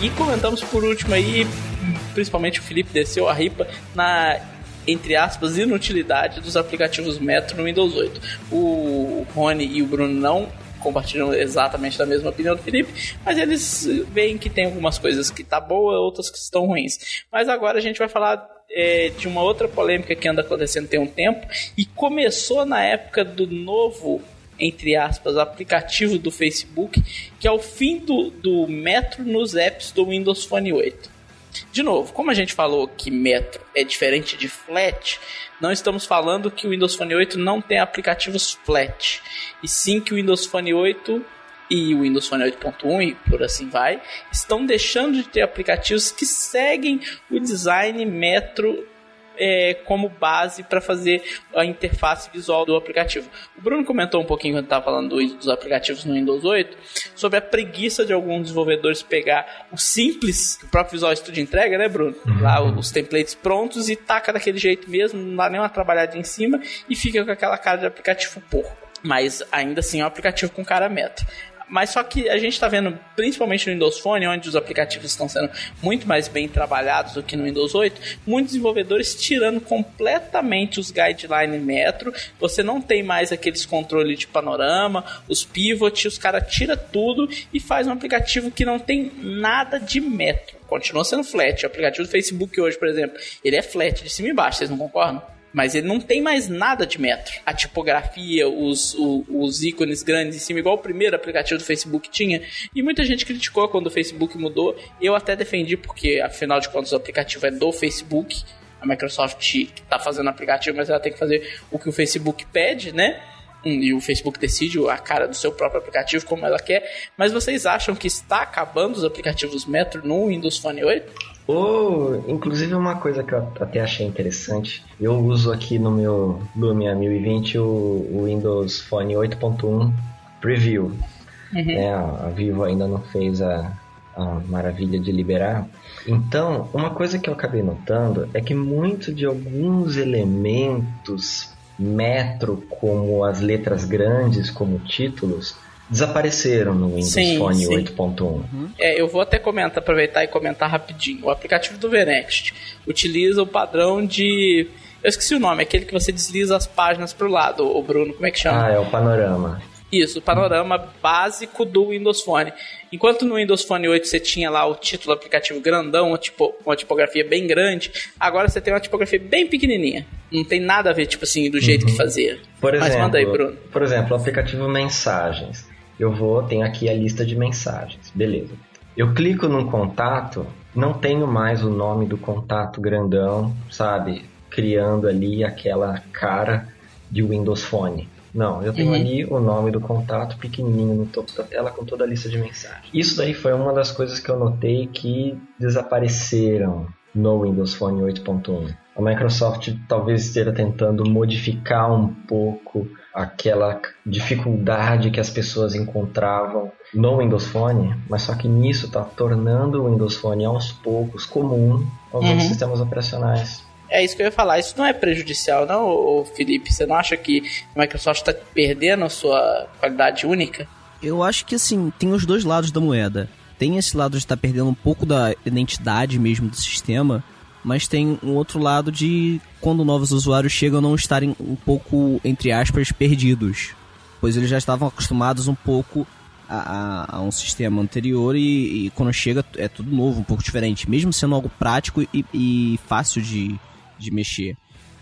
e comentamos por último aí, principalmente o Felipe desceu a ripa na, entre aspas, inutilidade dos aplicativos Metro no Windows 8. O Rony e o Bruno não compartilham exatamente da mesma opinião do Felipe, mas eles veem que tem algumas coisas que tá boa, outras que estão ruins. Mas agora a gente vai falar de uma outra polêmica que anda acontecendo tem um tempo, e começou na época do novo, entre aspas, aplicativo do Facebook, que é o fim do Metro nos apps do Windows Phone 8. De novo, como a gente falou que Metro é diferente de Flat, não estamos falando que o Windows Phone 8 não tem aplicativos Flat, e sim que o Windows Phone 8 e o Windows Phone 8.1 e por assim vai, estão deixando de ter aplicativos que seguem o design Metro como base para fazer a interface visual do aplicativo. O Bruno comentou um pouquinho quando estava falando dos aplicativos no Windows 8, sobre a preguiça de alguns desenvolvedores pegar o simples, que o próprio Visual Studio entrega, né, Bruno? Lá os templates prontos e taca daquele jeito mesmo, não dá nem uma trabalhada em cima e fica com aquela cara de aplicativo porco. Mas ainda assim é um aplicativo com cara Metro. Mas só que a gente está vendo, principalmente no Windows Phone, onde os aplicativos estão sendo muito mais bem trabalhados do que no Windows 8, muitos desenvolvedores tirando completamente os guidelines Metro. Você não tem mais aqueles controles de panorama, os pivots, os caras tiram tudo e faz um aplicativo que não tem nada de Metro. Continua sendo flat. O aplicativo do Facebook hoje, por exemplo, ele é flat de cima e embaixo, vocês não concordam? mas ele não tem mais nada de metro. A tipografia, os ícones grandes em cima, igual o primeiro aplicativo do Facebook tinha, e muita gente criticou quando o Facebook mudou. Eu até defendi, porque afinal de contas o aplicativo é do Facebook, a Microsoft está fazendo o aplicativo, mas ela tem que fazer o que o Facebook pede, né? E o Facebook decide a cara do seu próprio aplicativo como ela quer. Mas vocês acham que está acabando os aplicativos Metro no Windows Phone 8? Inclusive uma coisa que eu até achei interessante, eu uso aqui no meu Lumia 1020 o Windows Phone 8.1 Preview. Né? A Vivo ainda não fez a maravilha de liberar. Então, uma coisa que eu acabei notando é que muito de alguns elementos Metro, como as letras grandes, como títulos, desapareceram no Windows Phone 8.1. Eu vou até aproveitar e comentar rapidinho. O aplicativo do Venext utiliza o padrão de... Eu esqueci o nome, aquele que você desliza as páginas para o lado, ô Bruno, como é que chama? É o panorama. Isso, o panorama básico do Windows Phone. Enquanto no Windows Phone 8 você tinha lá o título do aplicativo grandão, uma tipografia bem grande, agora você tem uma tipografia bem pequenininha. Não tem nada a ver, tipo assim, do jeito que fazia. Mas manda aí, Bruno. Por exemplo, o aplicativo Mensagens. Tenho aqui a lista de mensagens, beleza. Eu clico num contato, não tenho mais o nome do contato grandão, sabe? Criando ali aquela cara de Windows Phone. Não, eu tenho ali o nome do contato pequenininho no topo da tela com toda a lista de mensagens. Isso daí foi uma das coisas que eu notei que desapareceram no Windows Phone 8.1. A Microsoft talvez esteja tentando modificar um pouco aquela dificuldade que as pessoas encontravam no Windows Phone, mas só que nisso está tornando o Windows Phone aos poucos comum aos outros sistemas operacionais. É isso que eu ia falar. Isso não é prejudicial, não, Felipe? Você não acha que a Microsoft está perdendo a sua qualidade única? Eu acho que, assim, tem os dois lados da moeda. Tem esse lado de estar perdendo um pouco da identidade mesmo do sistema, mas tem um outro lado de, quando novos usuários chegam, não estarem um pouco, entre aspas, perdidos. Pois eles já estavam acostumados um pouco a um sistema anterior e quando chega é tudo novo, um pouco diferente. Mesmo sendo algo prático e fácil de mexer.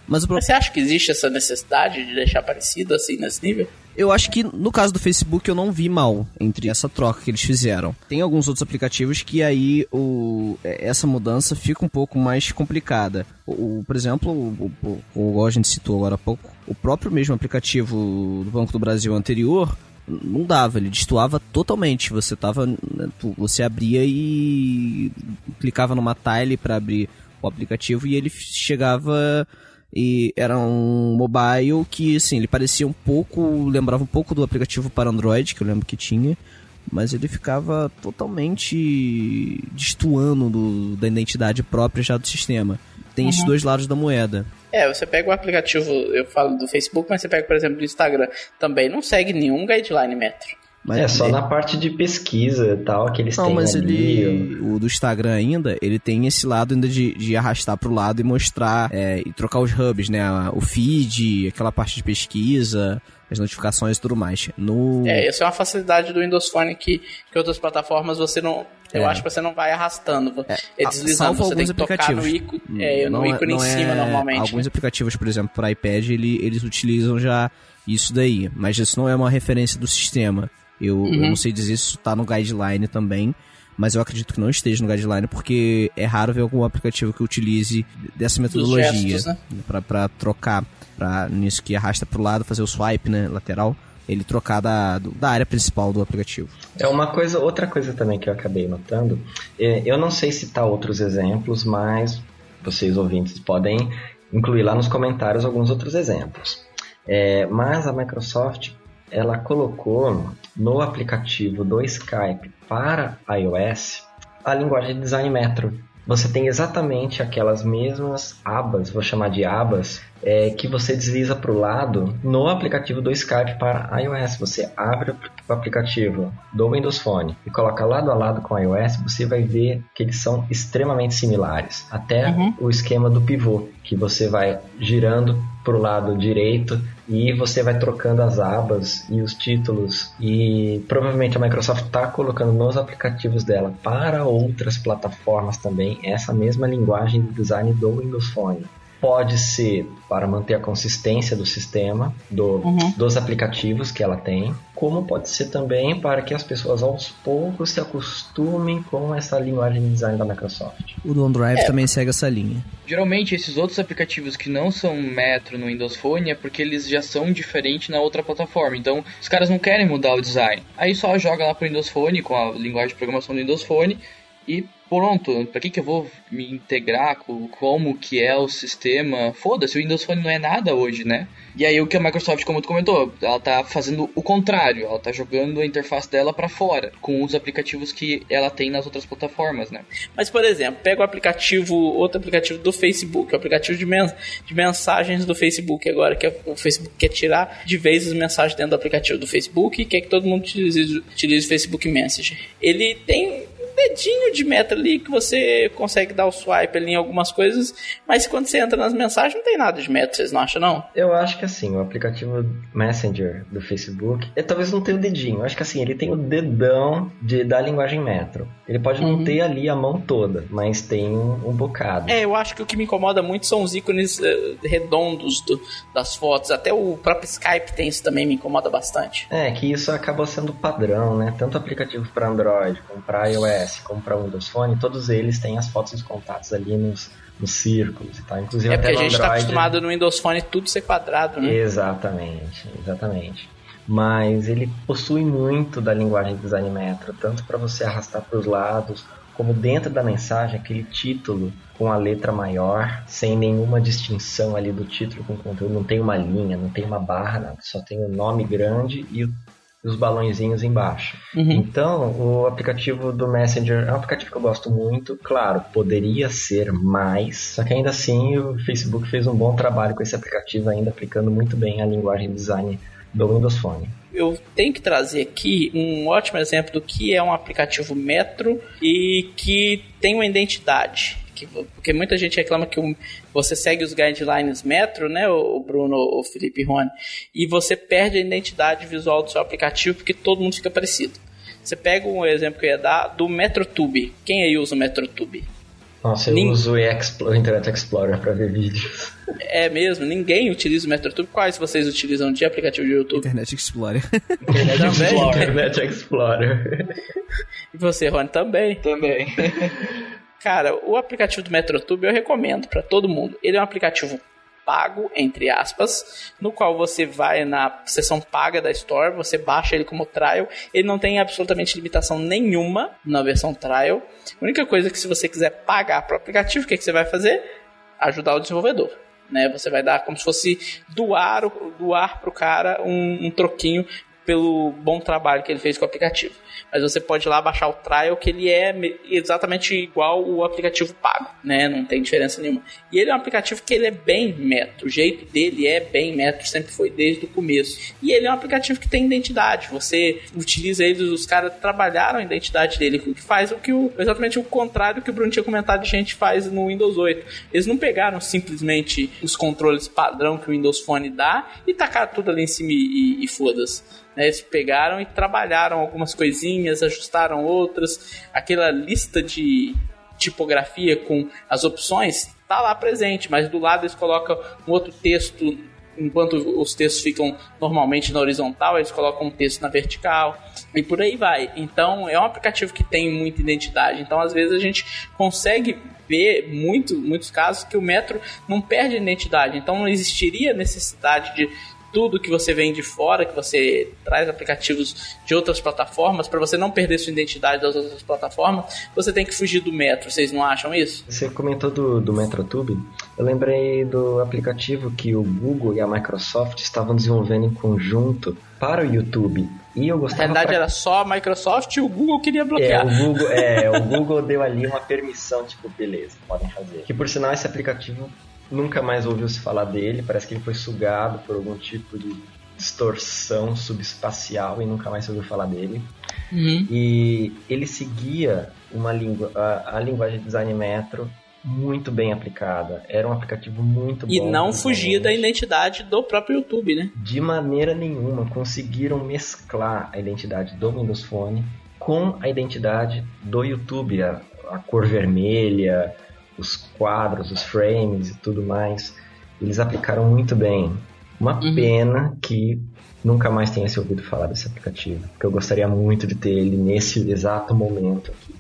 Mas você acha que existe essa necessidade de deixar parecido assim nesse nível? Eu acho que no caso do Facebook eu não vi mal entre essa troca que eles fizeram. Tem alguns outros aplicativos que aí essa mudança fica um pouco mais complicada. Por exemplo, como a gente citou agora há pouco, o próprio mesmo aplicativo do Banco do Brasil anterior não dava, ele destoava totalmente. Você abria e clicava numa tile para abrir o aplicativo e ele chegava e era um mobile que, assim, ele parecia um pouco, lembrava um pouco do aplicativo para Android, que eu lembro que tinha, mas ele ficava totalmente destoando da identidade própria já do sistema. Tem esses dois lados da moeda. Você pega o aplicativo, eu falo do Facebook, mas você pega, por exemplo, do Instagram, também não segue nenhum guideline metro. Mas só na parte de pesquisa e tal que eles têm. Não, mas ali, o do Instagram ainda, ele tem esse lado ainda de arrastar pro lado e mostrar, e trocar os hubs, né? O feed, aquela parte de pesquisa, as notificações e tudo mais. Essa é uma facilidade do Windows Phone que outras plataformas você não... Eu acho que você não vai arrastando. É deslizando, você tem que tocar no ícone, no ícone em cima normalmente. Alguns aplicativos, por exemplo, para iPad, eles utilizam já isso daí. Mas isso não é uma referência do sistema. Eu não sei dizer se isso tá no guideline também, mas eu acredito que não esteja no guideline, porque é raro ver algum aplicativo que utilize dessa metodologia. Gestos, né? Pra trocar, nisso que arrasta pro lado, fazer o swipe, né, lateral, ele trocar da área principal do aplicativo. Outra coisa também que eu acabei notando, eu não sei citar outros exemplos, mas vocês ouvintes podem incluir lá nos comentários alguns outros exemplos. Mas a Microsoft, ela colocou no aplicativo do Skype para iOS a linguagem de design metro. Você tem exatamente aquelas mesmas abas, vou chamar de abas, que você desliza para o lado no aplicativo do Skype para iOS. Você abre o aplicativo do Windows Phone e coloca lado a lado com iOS, você vai ver que eles são extremamente similares. Até o esquema do pivô, que você vai girando para o lado direito e você vai trocando as abas e os títulos, e provavelmente a Microsoft está colocando nos aplicativos dela para outras plataformas também essa mesma linguagem de design do Windows Phone. Pode ser para manter a consistência do sistema, dos aplicativos que ela tem, como pode ser também para que as pessoas aos poucos se acostumem com essa linguagem de design da Microsoft. O OneDrive também segue essa linha. Geralmente esses outros aplicativos que não são metro no Windows Phone é porque eles já são diferentes na outra plataforma, então os caras não querem mudar o design. Aí só joga lá para o Windows Phone com a linguagem de programação do Windows Phone e pronto, pra que eu vou me integrar com como que é o sistema? Foda-se, o Windows Phone não é nada hoje, né? E aí o que a Microsoft, como tu comentou, ela tá fazendo o contrário, ela tá jogando a interface dela pra fora, com os aplicativos que ela tem nas outras plataformas, né? Mas, por exemplo, pega o aplicativo, outro aplicativo do Facebook, o aplicativo de mensagens do Facebook agora, que o Facebook quer tirar de vez as mensagens dentro do aplicativo do Facebook e quer que todo mundo utilize o Facebook Messenger. Ele tem dedinho de meta ali que você consegue dar o swipe ali em algumas coisas, mas quando você entra nas mensagens não tem nada de meta, vocês não acham, não? Eu acho que assim, o aplicativo Messenger do Facebook, talvez não tenha o dedinho, eu acho que assim, ele tem o dedão da linguagem metro. Ele pode não ter ali a mão toda, mas tem um bocado. Eu acho que o que me incomoda muito são os ícones redondos das fotos, até o próprio Skype tem isso também, me incomoda bastante. Que isso acabou sendo padrão, né? Tanto aplicativo para Android, como para iOS, como para Windows Phone, todos eles têm as fotos dos contatos ali nos círculos e tal. Inclusive até no Android. Porque a gente está acostumado no Windows Phone tudo ser quadrado, né? Exatamente. Mas ele possui muito da linguagem design metro, tanto para você arrastar para os lados, como dentro da mensagem, aquele título com a letra maior, sem nenhuma distinção ali do título com o conteúdo. Não tem uma linha, não tem uma barra, nada. Só tem o nome grande e os balõezinhos embaixo. Então, o aplicativo do Messenger é um aplicativo que eu gosto muito. Claro, poderia ser mais, só que ainda assim o Facebook fez um bom trabalho com esse aplicativo, ainda aplicando muito bem a linguagem design do Windows Phone. Eu tenho que trazer aqui um ótimo exemplo do que é um aplicativo metro e que tem uma identidade. Porque muita gente reclama que você segue os guidelines metro, né, o Bruno, o Felipe e o Rony, e você perde a identidade visual do seu aplicativo porque todo mundo fica parecido. Você pega um exemplo que eu ia dar do MetroTube. Quem aí usa o MetroTube? Nossa, eu uso o Internet Explorer para ver vídeos. É mesmo? Ninguém utiliza o MetroTube? Quais vocês utilizam de aplicativo de YouTube? Internet Explorer. Internet Explorer. E você, Rony, também? Também. Cara, o aplicativo do MetroTube eu recomendo para todo mundo. Ele é um aplicativo pago, entre aspas, no qual você vai na seção paga da Store, você baixa ele como trial, ele não tem absolutamente limitação nenhuma na versão trial. A única coisa é que se você quiser pagar para o aplicativo, o que você vai fazer? Ajudar o desenvolvedor, né? Você vai dar como se fosse doar pro cara um troquinho pelo bom trabalho que ele fez com o aplicativo. Mas você pode ir lá baixar o trial, que ele é exatamente igual o aplicativo pago, né? Não tem diferença nenhuma. E ele é um aplicativo que ele é bem metro. O jeito dele é bem metro, sempre foi desde o começo. E ele é um aplicativo que tem identidade. Você utiliza ele, os caras trabalharam a identidade dele, que faz exatamente o contrário que o Bruno tinha comentado, a gente faz no Windows 8. Eles não pegaram simplesmente os controles padrão que o Windows Phone dá e tacaram tudo ali em cima e foda-se. Eles pegaram e trabalharam algumas coisinhas, ajustaram outras. Aquela lista de tipografia com as opções está lá presente, mas do lado eles colocam um outro texto. Enquanto os textos ficam normalmente na horizontal, eles colocam um texto na vertical e por aí vai. Então, é um aplicativo que tem muita identidade. Então, às vezes, a gente consegue ver muitos casos que o Metro não perde a identidade. Então, não existiria necessidade de tudo que você vem de fora, que você traz aplicativos de outras plataformas, para você não perder sua identidade das outras plataformas, você tem que fugir do Metro. Vocês não acham isso? Você comentou do MetroTube. Eu lembrei do aplicativo que o Google e a Microsoft estavam desenvolvendo em conjunto para o YouTube. E eu gostava. Na verdade era só a Microsoft e o Google queria bloquear. O Google deu ali uma permissão, tipo, beleza, podem fazer. Que por sinal esse aplicativo nunca mais ouviu-se falar dele, parece que ele foi sugado por algum tipo de distorção subespacial e nunca mais se ouviu falar dele. E ele seguia a linguagem de design metro muito bem aplicada, era um aplicativo muito bom. E não fugia da identidade do próprio YouTube, né? De maneira nenhuma, conseguiram mesclar a identidade do Windows Phone com a identidade do YouTube, a cor vermelha, os quadros, os frames e tudo mais, eles aplicaram muito bem. Uma pena que nunca mais tenha se ouvido falar desse aplicativo, porque eu gostaria muito de ter ele nesse exato momento aqui.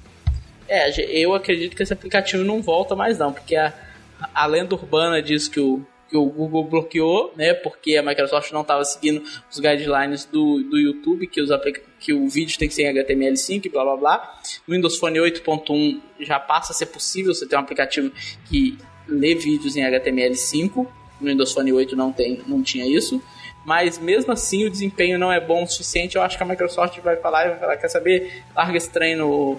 É, eu acredito que esse aplicativo não volta mais não, porque a lenda urbana diz que o Google bloqueou, né, porque a Microsoft não estava seguindo os guidelines do YouTube, que o vídeo tem que ser em HTML5, blá blá blá. No Windows Phone 8.1 já passa a ser possível você ter um aplicativo que lê vídeos em HTML5, no Windows Phone 8 não tinha isso, mas mesmo assim o desempenho não é bom o suficiente. Eu acho que a Microsoft vai falar, quer saber, larga esse trem no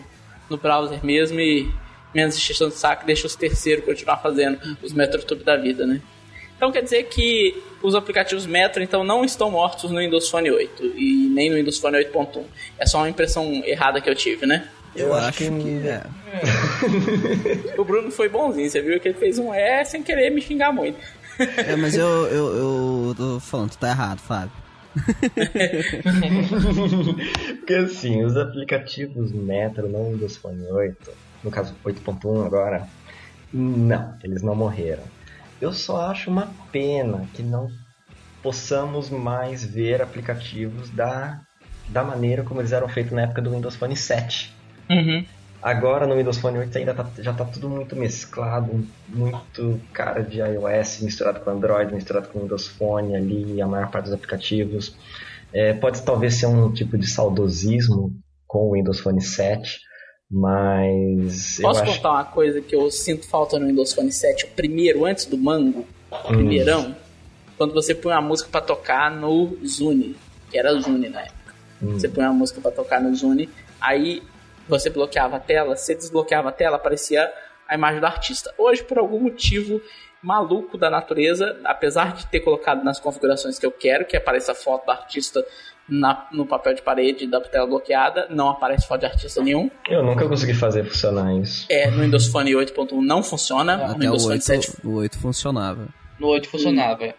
browser mesmo e menos extensão de saco, deixa os terceiros continuar fazendo os MetroTube da vida, né? Então quer dizer que os aplicativos Metro então não estão mortos no Windows Phone 8 e nem no Windows Phone 8.1. É só uma impressão errada que eu tive, né? Eu acho que é. O Bruno foi bonzinho, você viu que ele fez um sem querer me xingar muito. É, mas eu tô falando, tu tá errado, Fábio. Porque assim, os aplicativos Metro no Windows Phone 8, no caso 8.1 agora, não, eles não morreram. Eu só acho uma pena que não possamos mais ver aplicativos da maneira como eles eram feitos na época do Windows Phone 7. Uhum. Agora no Windows Phone 8 ainda já tá tudo muito mesclado, muito cara de iOS misturado com Android, misturado com Windows Phone ali, a maior parte dos aplicativos. Pode talvez ser um tipo de saudosismo com o Windows Phone 7, mas... Posso contar uma coisa que eu sinto falta no Windows Phone 7? O primeiro, antes do Mango, o primeirão, quando você põe uma música pra tocar no Zune, que era Zune na época. Você põe uma música pra tocar no Zune, aí... Você bloqueava a tela, você desbloqueava a tela, aparecia a imagem do artista. Hoje, por algum motivo maluco da natureza, apesar de ter colocado nas configurações que eu quero, que apareça a foto do artista no papel de parede da tela bloqueada, não aparece foto de artista nenhum. Eu nunca consegui fazer funcionar isso. No Windows Phone 8.1 não funciona. Até no Windows Phone 7... O 8 funcionava. No 8 funcionava,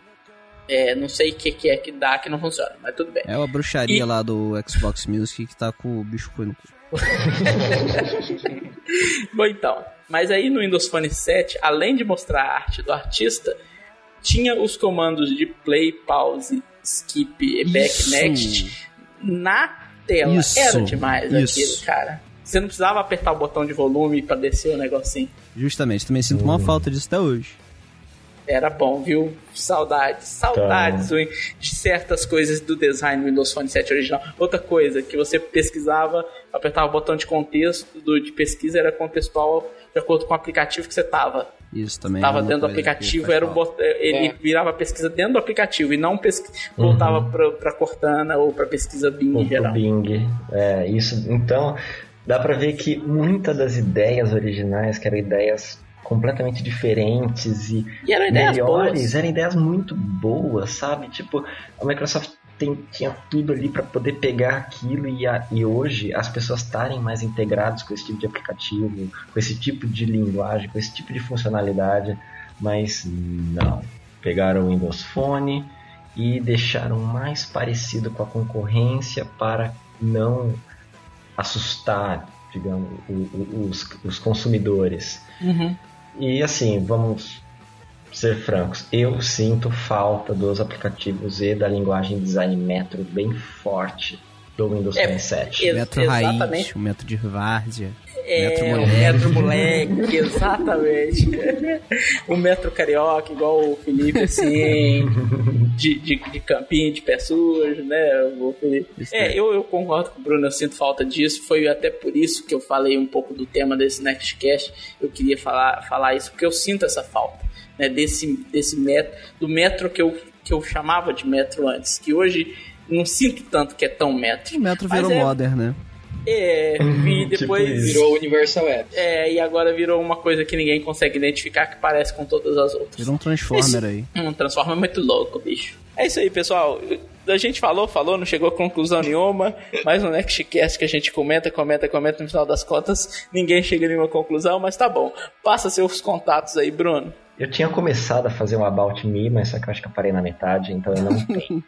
não sei o que é que dá que não funciona, mas tudo bem. É uma bruxaria lá do Xbox Music que tá com o bicho no cu. Bom, então, mas aí no Windows Phone 7, além de mostrar a arte do artista, tinha os comandos de play, pause, skip, back, next na tela. Isso. Era demais aquilo, cara. Você não precisava apertar o botão de volume pra descer o negocinho. Justamente, também sinto uma falta disso até hoje. Era bom, viu? Saudades de certas coisas do design do Windows Phone 7 original. Outra coisa, que você pesquisava, apertava o botão de contexto, de pesquisa, era contextual de acordo com o aplicativo que você estava. Isso também. Estava dentro do aplicativo, ele virava a pesquisa dentro do aplicativo e não voltava para Cortana ou para pesquisa Bing em geral. Bing, isso. Então, dá para ver que muitas das ideias originais, que eram ideias... completamente diferentes e eram ideias melhores, boas. Eram ideias muito boas, sabe? Tipo, a Microsoft tinha tudo ali para poder pegar aquilo e hoje as pessoas estarem mais integradas com esse tipo de aplicativo, com esse tipo de linguagem, com esse tipo de funcionalidade, mas não. Pegaram o Windows Phone e deixaram mais parecido com a concorrência para não assustar, digamos, os consumidores. Uhum. E assim, vamos ser francos, eu sinto falta dos aplicativos e da linguagem design Metro bem forte do Windows 7. Metro Raiz, o Metro de Várzea, Metro Moleque, exatamente. O Metro Carioca, igual o Felipe, assim, de campinho, de pé sujo, né? Eu concordo com o Bruno, eu sinto falta disso. Foi até por isso que eu falei um pouco do tema desse NextCast. Eu queria falar isso, porque eu sinto essa falta, né? Desse Metro, do Metro que eu chamava de Metro antes, que hoje não sinto tanto que é tão Metro. O Metro virou modern, né? E depois tipo virou Universal Apps. E agora virou uma coisa que ninguém consegue identificar, que parece com todas as outras. Virou um Transformer aí. Um Transformer muito louco, bicho. É isso aí, pessoal. A gente falou, não chegou a conclusão nenhuma, mas no NextCast que a gente comenta, no final das contas, ninguém chega a nenhuma conclusão, mas tá bom. Passa seus contatos aí, Bruno. Eu tinha começado a fazer um About Me, mas só que eu acho que eu parei na metade, então eu não tenho.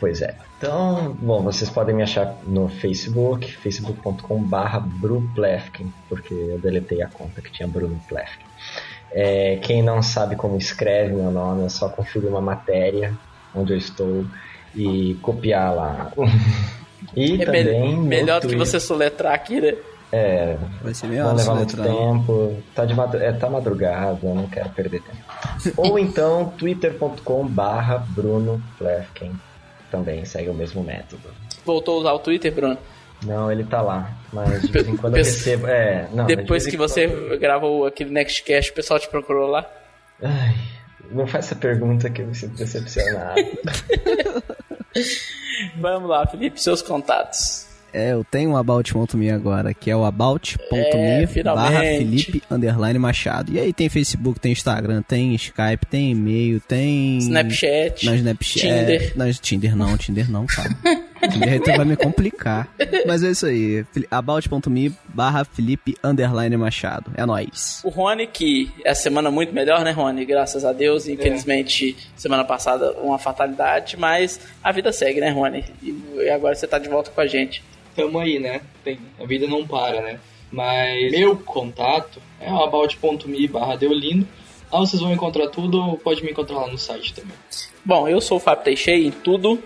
Pois é. Então, bom, vocês podem me achar no Facebook, facebook.com/bruplefkin, porque eu deletei a conta que tinha Bruno Plefkin. Quem não sabe como escreve meu nome, é só conferir uma matéria onde eu estou e copiar lá. E também melhor do que você soletrar aqui, né? Vai ser melhor, não levar muito tempo. Tá madrugada, eu não quero perder tempo. Ou então twitter.com/Bruno Plefkin, também segue o mesmo método. Voltou a usar o Twitter, Bruno? Não, ele tá lá, mas de vez em quando eu recebo. Depois que você gravou aquele NextCast, o pessoal te procurou lá? Ai, não faz essa pergunta que eu me sinto decepcionado. Vamos lá, Felipe, seus contatos. Eu tenho um about.me agora, que é o about.me/Felipe_Machado. E aí tem Facebook, tem Instagram, tem Skype, tem e-mail, tem... Snapchat. Tinder. Tinder não, cara. Tinder vai me complicar. Mas é isso aí, about.me/Felipe_Machado. É nóis. O Rony, que é a semana muito melhor, né, Rony? Graças a Deus, infelizmente, semana passada uma fatalidade, mas a vida segue, né, Rony? E agora você tá de volta com a gente. Tamo aí, né? A vida não para, né? Mas meu contato é o about.me/Deolindo. Lá vocês vão encontrar tudo, ou pode me encontrar lá no site também. Bom, eu sou o Fábio Teixeira em tudo.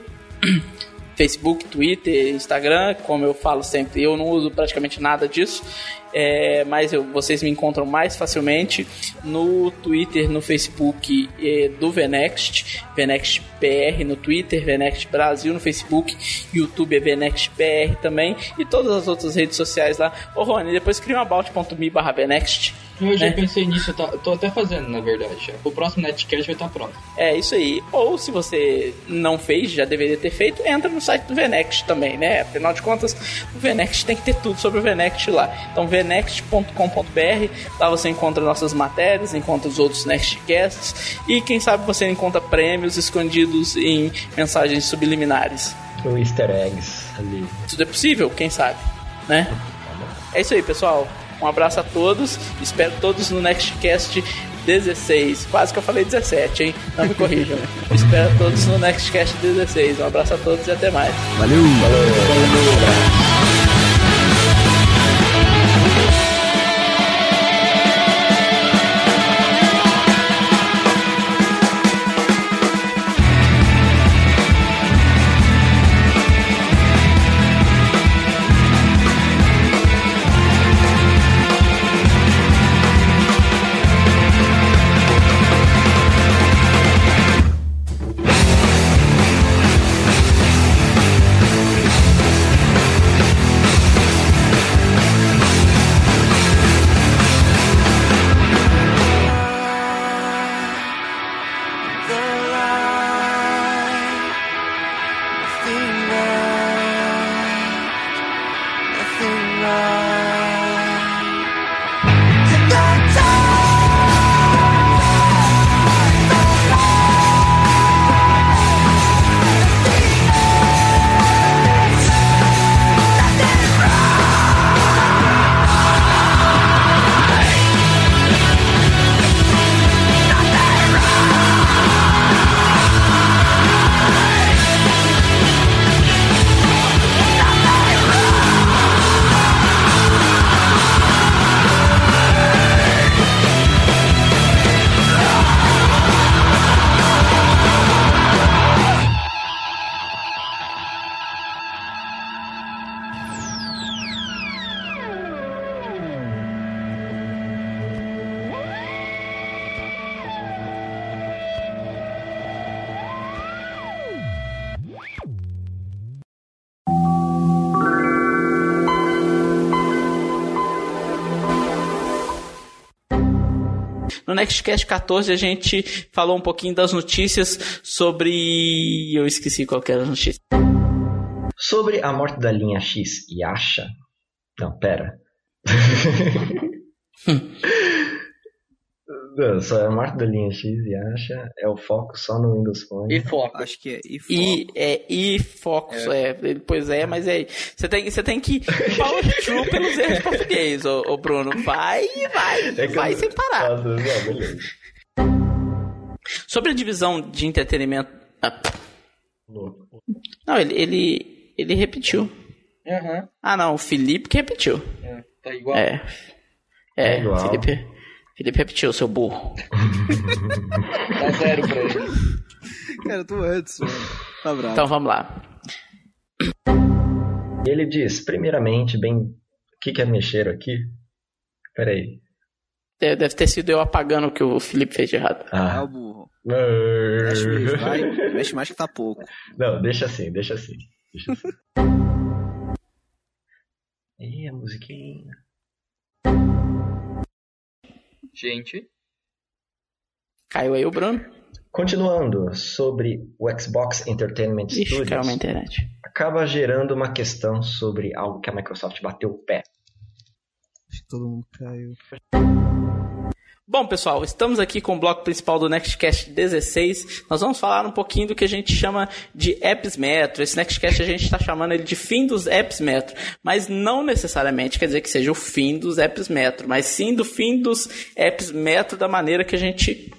Facebook, Twitter, Instagram, como eu falo sempre, eu não uso praticamente nada disso, mas vocês me encontram mais facilmente no Twitter, no Facebook do VNext, VNextBR no Twitter, VNext Brasil no Facebook, YouTube é VNextBR também, e todas as outras redes sociais lá. Ô Rony, depois cria um about.me/VNext. Eu já pensei nisso, eu tô até fazendo, na verdade. O próximo NetCast vai estar pronto. É isso aí. Ou se você não fez, já deveria ter feito, entra no site do VNext também, né? Afinal de contas, o VNext tem que ter tudo sobre o VNext lá. Então, vnext.com.br, lá você encontra nossas matérias, encontra os outros NextCasts e quem sabe você encontra prêmios escondidos em mensagens subliminares. Ou easter eggs ali. Tudo é possível, quem sabe, né? É isso aí, pessoal. Um abraço a todos, espero todos no NextCast 16, quase que eu falei 17, hein? Não me corrijam. Espero todos no NextCast 16, um abraço a todos e até mais. Valeu. No NextCast 14 a gente falou um pouquinho das notícias sobre... Eu esqueci qual que era a notícia. Sobre a morte da linha X e Yasha. Não, pera. Só é a marca da linha X e acha, é o foco só no Windows Phone. E foco. Acho que é e foco. Pois é, mas é. Você tem que power through pelos erros de português, ô Bruno. Vai sem parar. Beleza. Sobre a divisão de entretenimento. Não, ele repetiu. Uhum. Ah, não, o Felipe que repetiu. É, tá igual. É igual. Felipe repetiu, seu burro. Dá zero pra ele. Cara, eu tô antes, mano. Tá bravo. Então vamos lá. Ele diz, primeiramente, bem... O que é mexer aqui? Peraí. Deve ter sido eu apagando o que o Felipe fez de errado. Ah, o burro. Mexe mesmo, vai. Mexe mais que tá pouco. Não, deixa assim. Deixa assim. Ih, a musiquinha. Gente. Caiu aí o Bruno. Continuando sobre o Xbox Entertainment Studios. Caiu na internet. Acaba gerando uma questão sobre algo que a Microsoft bateu o pé. Acho que todo mundo caiu. Bom, pessoal, estamos aqui com o bloco principal do NextCast 16. Nós vamos falar um pouquinho do que a gente chama de Apps Metro. Esse NextCast a gente está chamando ele de fim dos Apps Metro. Mas não necessariamente quer dizer que seja o fim dos Apps Metro, mas sim do fim dos Apps Metro da maneira que a gente...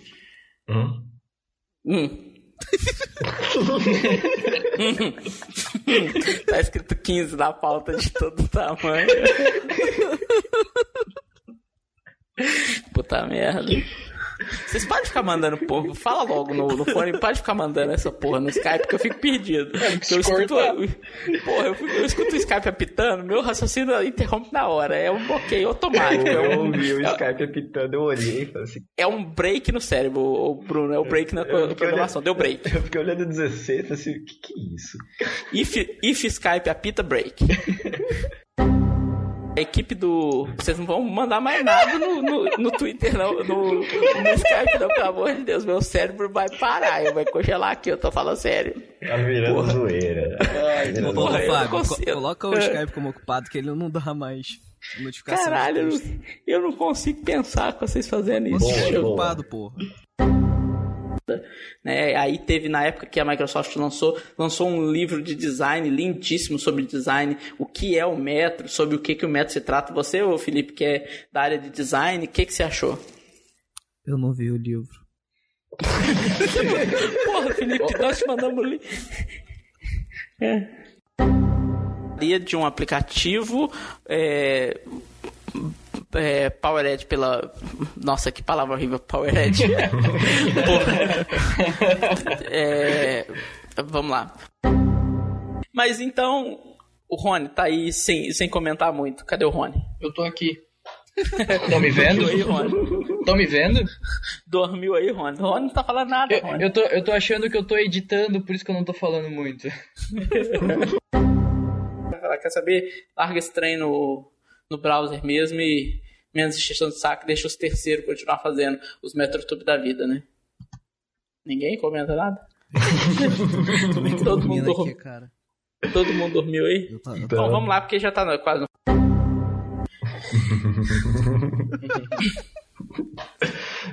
Tá escrito 15 na pauta de todo tamanho. Puta merda. Vocês podem ficar mandando porra. Fala logo no fone, pode ficar mandando essa porra no Skype, porque eu fico perdido. Eu escuto o Skype apitando, meu raciocínio interrompe na hora. É um bloqueio automático. Eu ouvi o Skype apitando, eu olhei. Assim. É um break no cérebro, Bruno. É o break na programação. Deu break. Eu fiquei olhando 16 assim, o que é isso? If Skype apita, break. A equipe do... Vocês não vão mandar mais nada no Twitter, não. No Skype, não. Pelo amor de Deus, meu cérebro vai parar. Eu vou congelar aqui, eu tô falando sério. Tá virando zoeira. Coloca o Skype como ocupado, que ele não dá mais notificação. Caralho, eu não consigo pensar com vocês fazendo isso. Boa, ocupado, porra. Né? Aí teve na época que a Microsoft lançou um livro de design lindíssimo sobre design, o que é o Metro, sobre o que o Metro se trata. Você, ô Felipe, que é da área de design, o que você achou? Eu não vi o livro. Porra, Felipe, nós te mandamos o livro. De um aplicativo Powered pela... Nossa, que palavra horrível, Powered. Vamos lá. Mas então, o Rony tá aí sem comentar muito. Cadê o Rony? Eu tô aqui. Estão me vendo? Estão me vendo? Dormiu aí, Rony. Rony não tá falando nada, Rony. Eu tô achando que eu tô editando, por isso que eu não tô falando muito. Quer saber? Larga esse trem no browser mesmo e menos extensão de saco, deixa os terceiros continuar fazendo os MetroTube da vida, né? Ninguém comenta nada? Todo mundo dormiu aí? Então vamos lá, porque já tá quase no...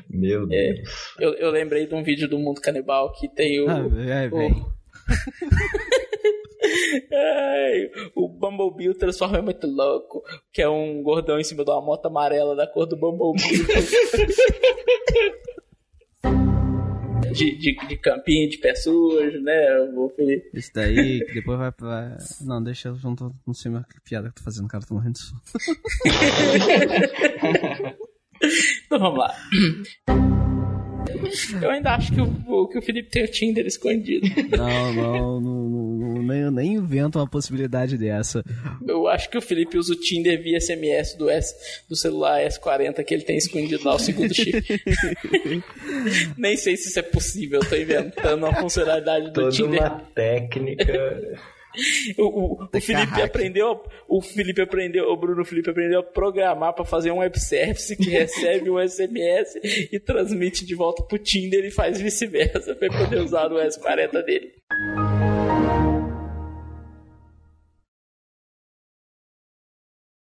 Meu Deus. Eu lembrei de um vídeo do Mundo Canibal que tem o Bumblebee transforma é muito louco, que é um gordão em cima de uma moto amarela da cor do Bumblebee. de campinho, de pé sujo, né? Isso daí, que depois vai pra... Não, deixa eu... Não sei mais que piada que eu tô fazendo, cara, eu tô morrendo de sono. Então vamos lá. Eu ainda acho que o Felipe tem o Tinder escondido. Não, nem invento uma possibilidade dessa. Eu acho que o Felipe usa o Tinder via SMS do celular S40 que ele tem escondido lá, o segundo chip. Nem sei se isso é possível, eu tô inventando uma funcionalidade do Tinder. Toda uma técnica... O Bruno Felipe aprendeu a programar pra fazer um web service que recebe um SMS e transmite de volta pro Tinder e faz vice-versa pra poder usar o S40 dele.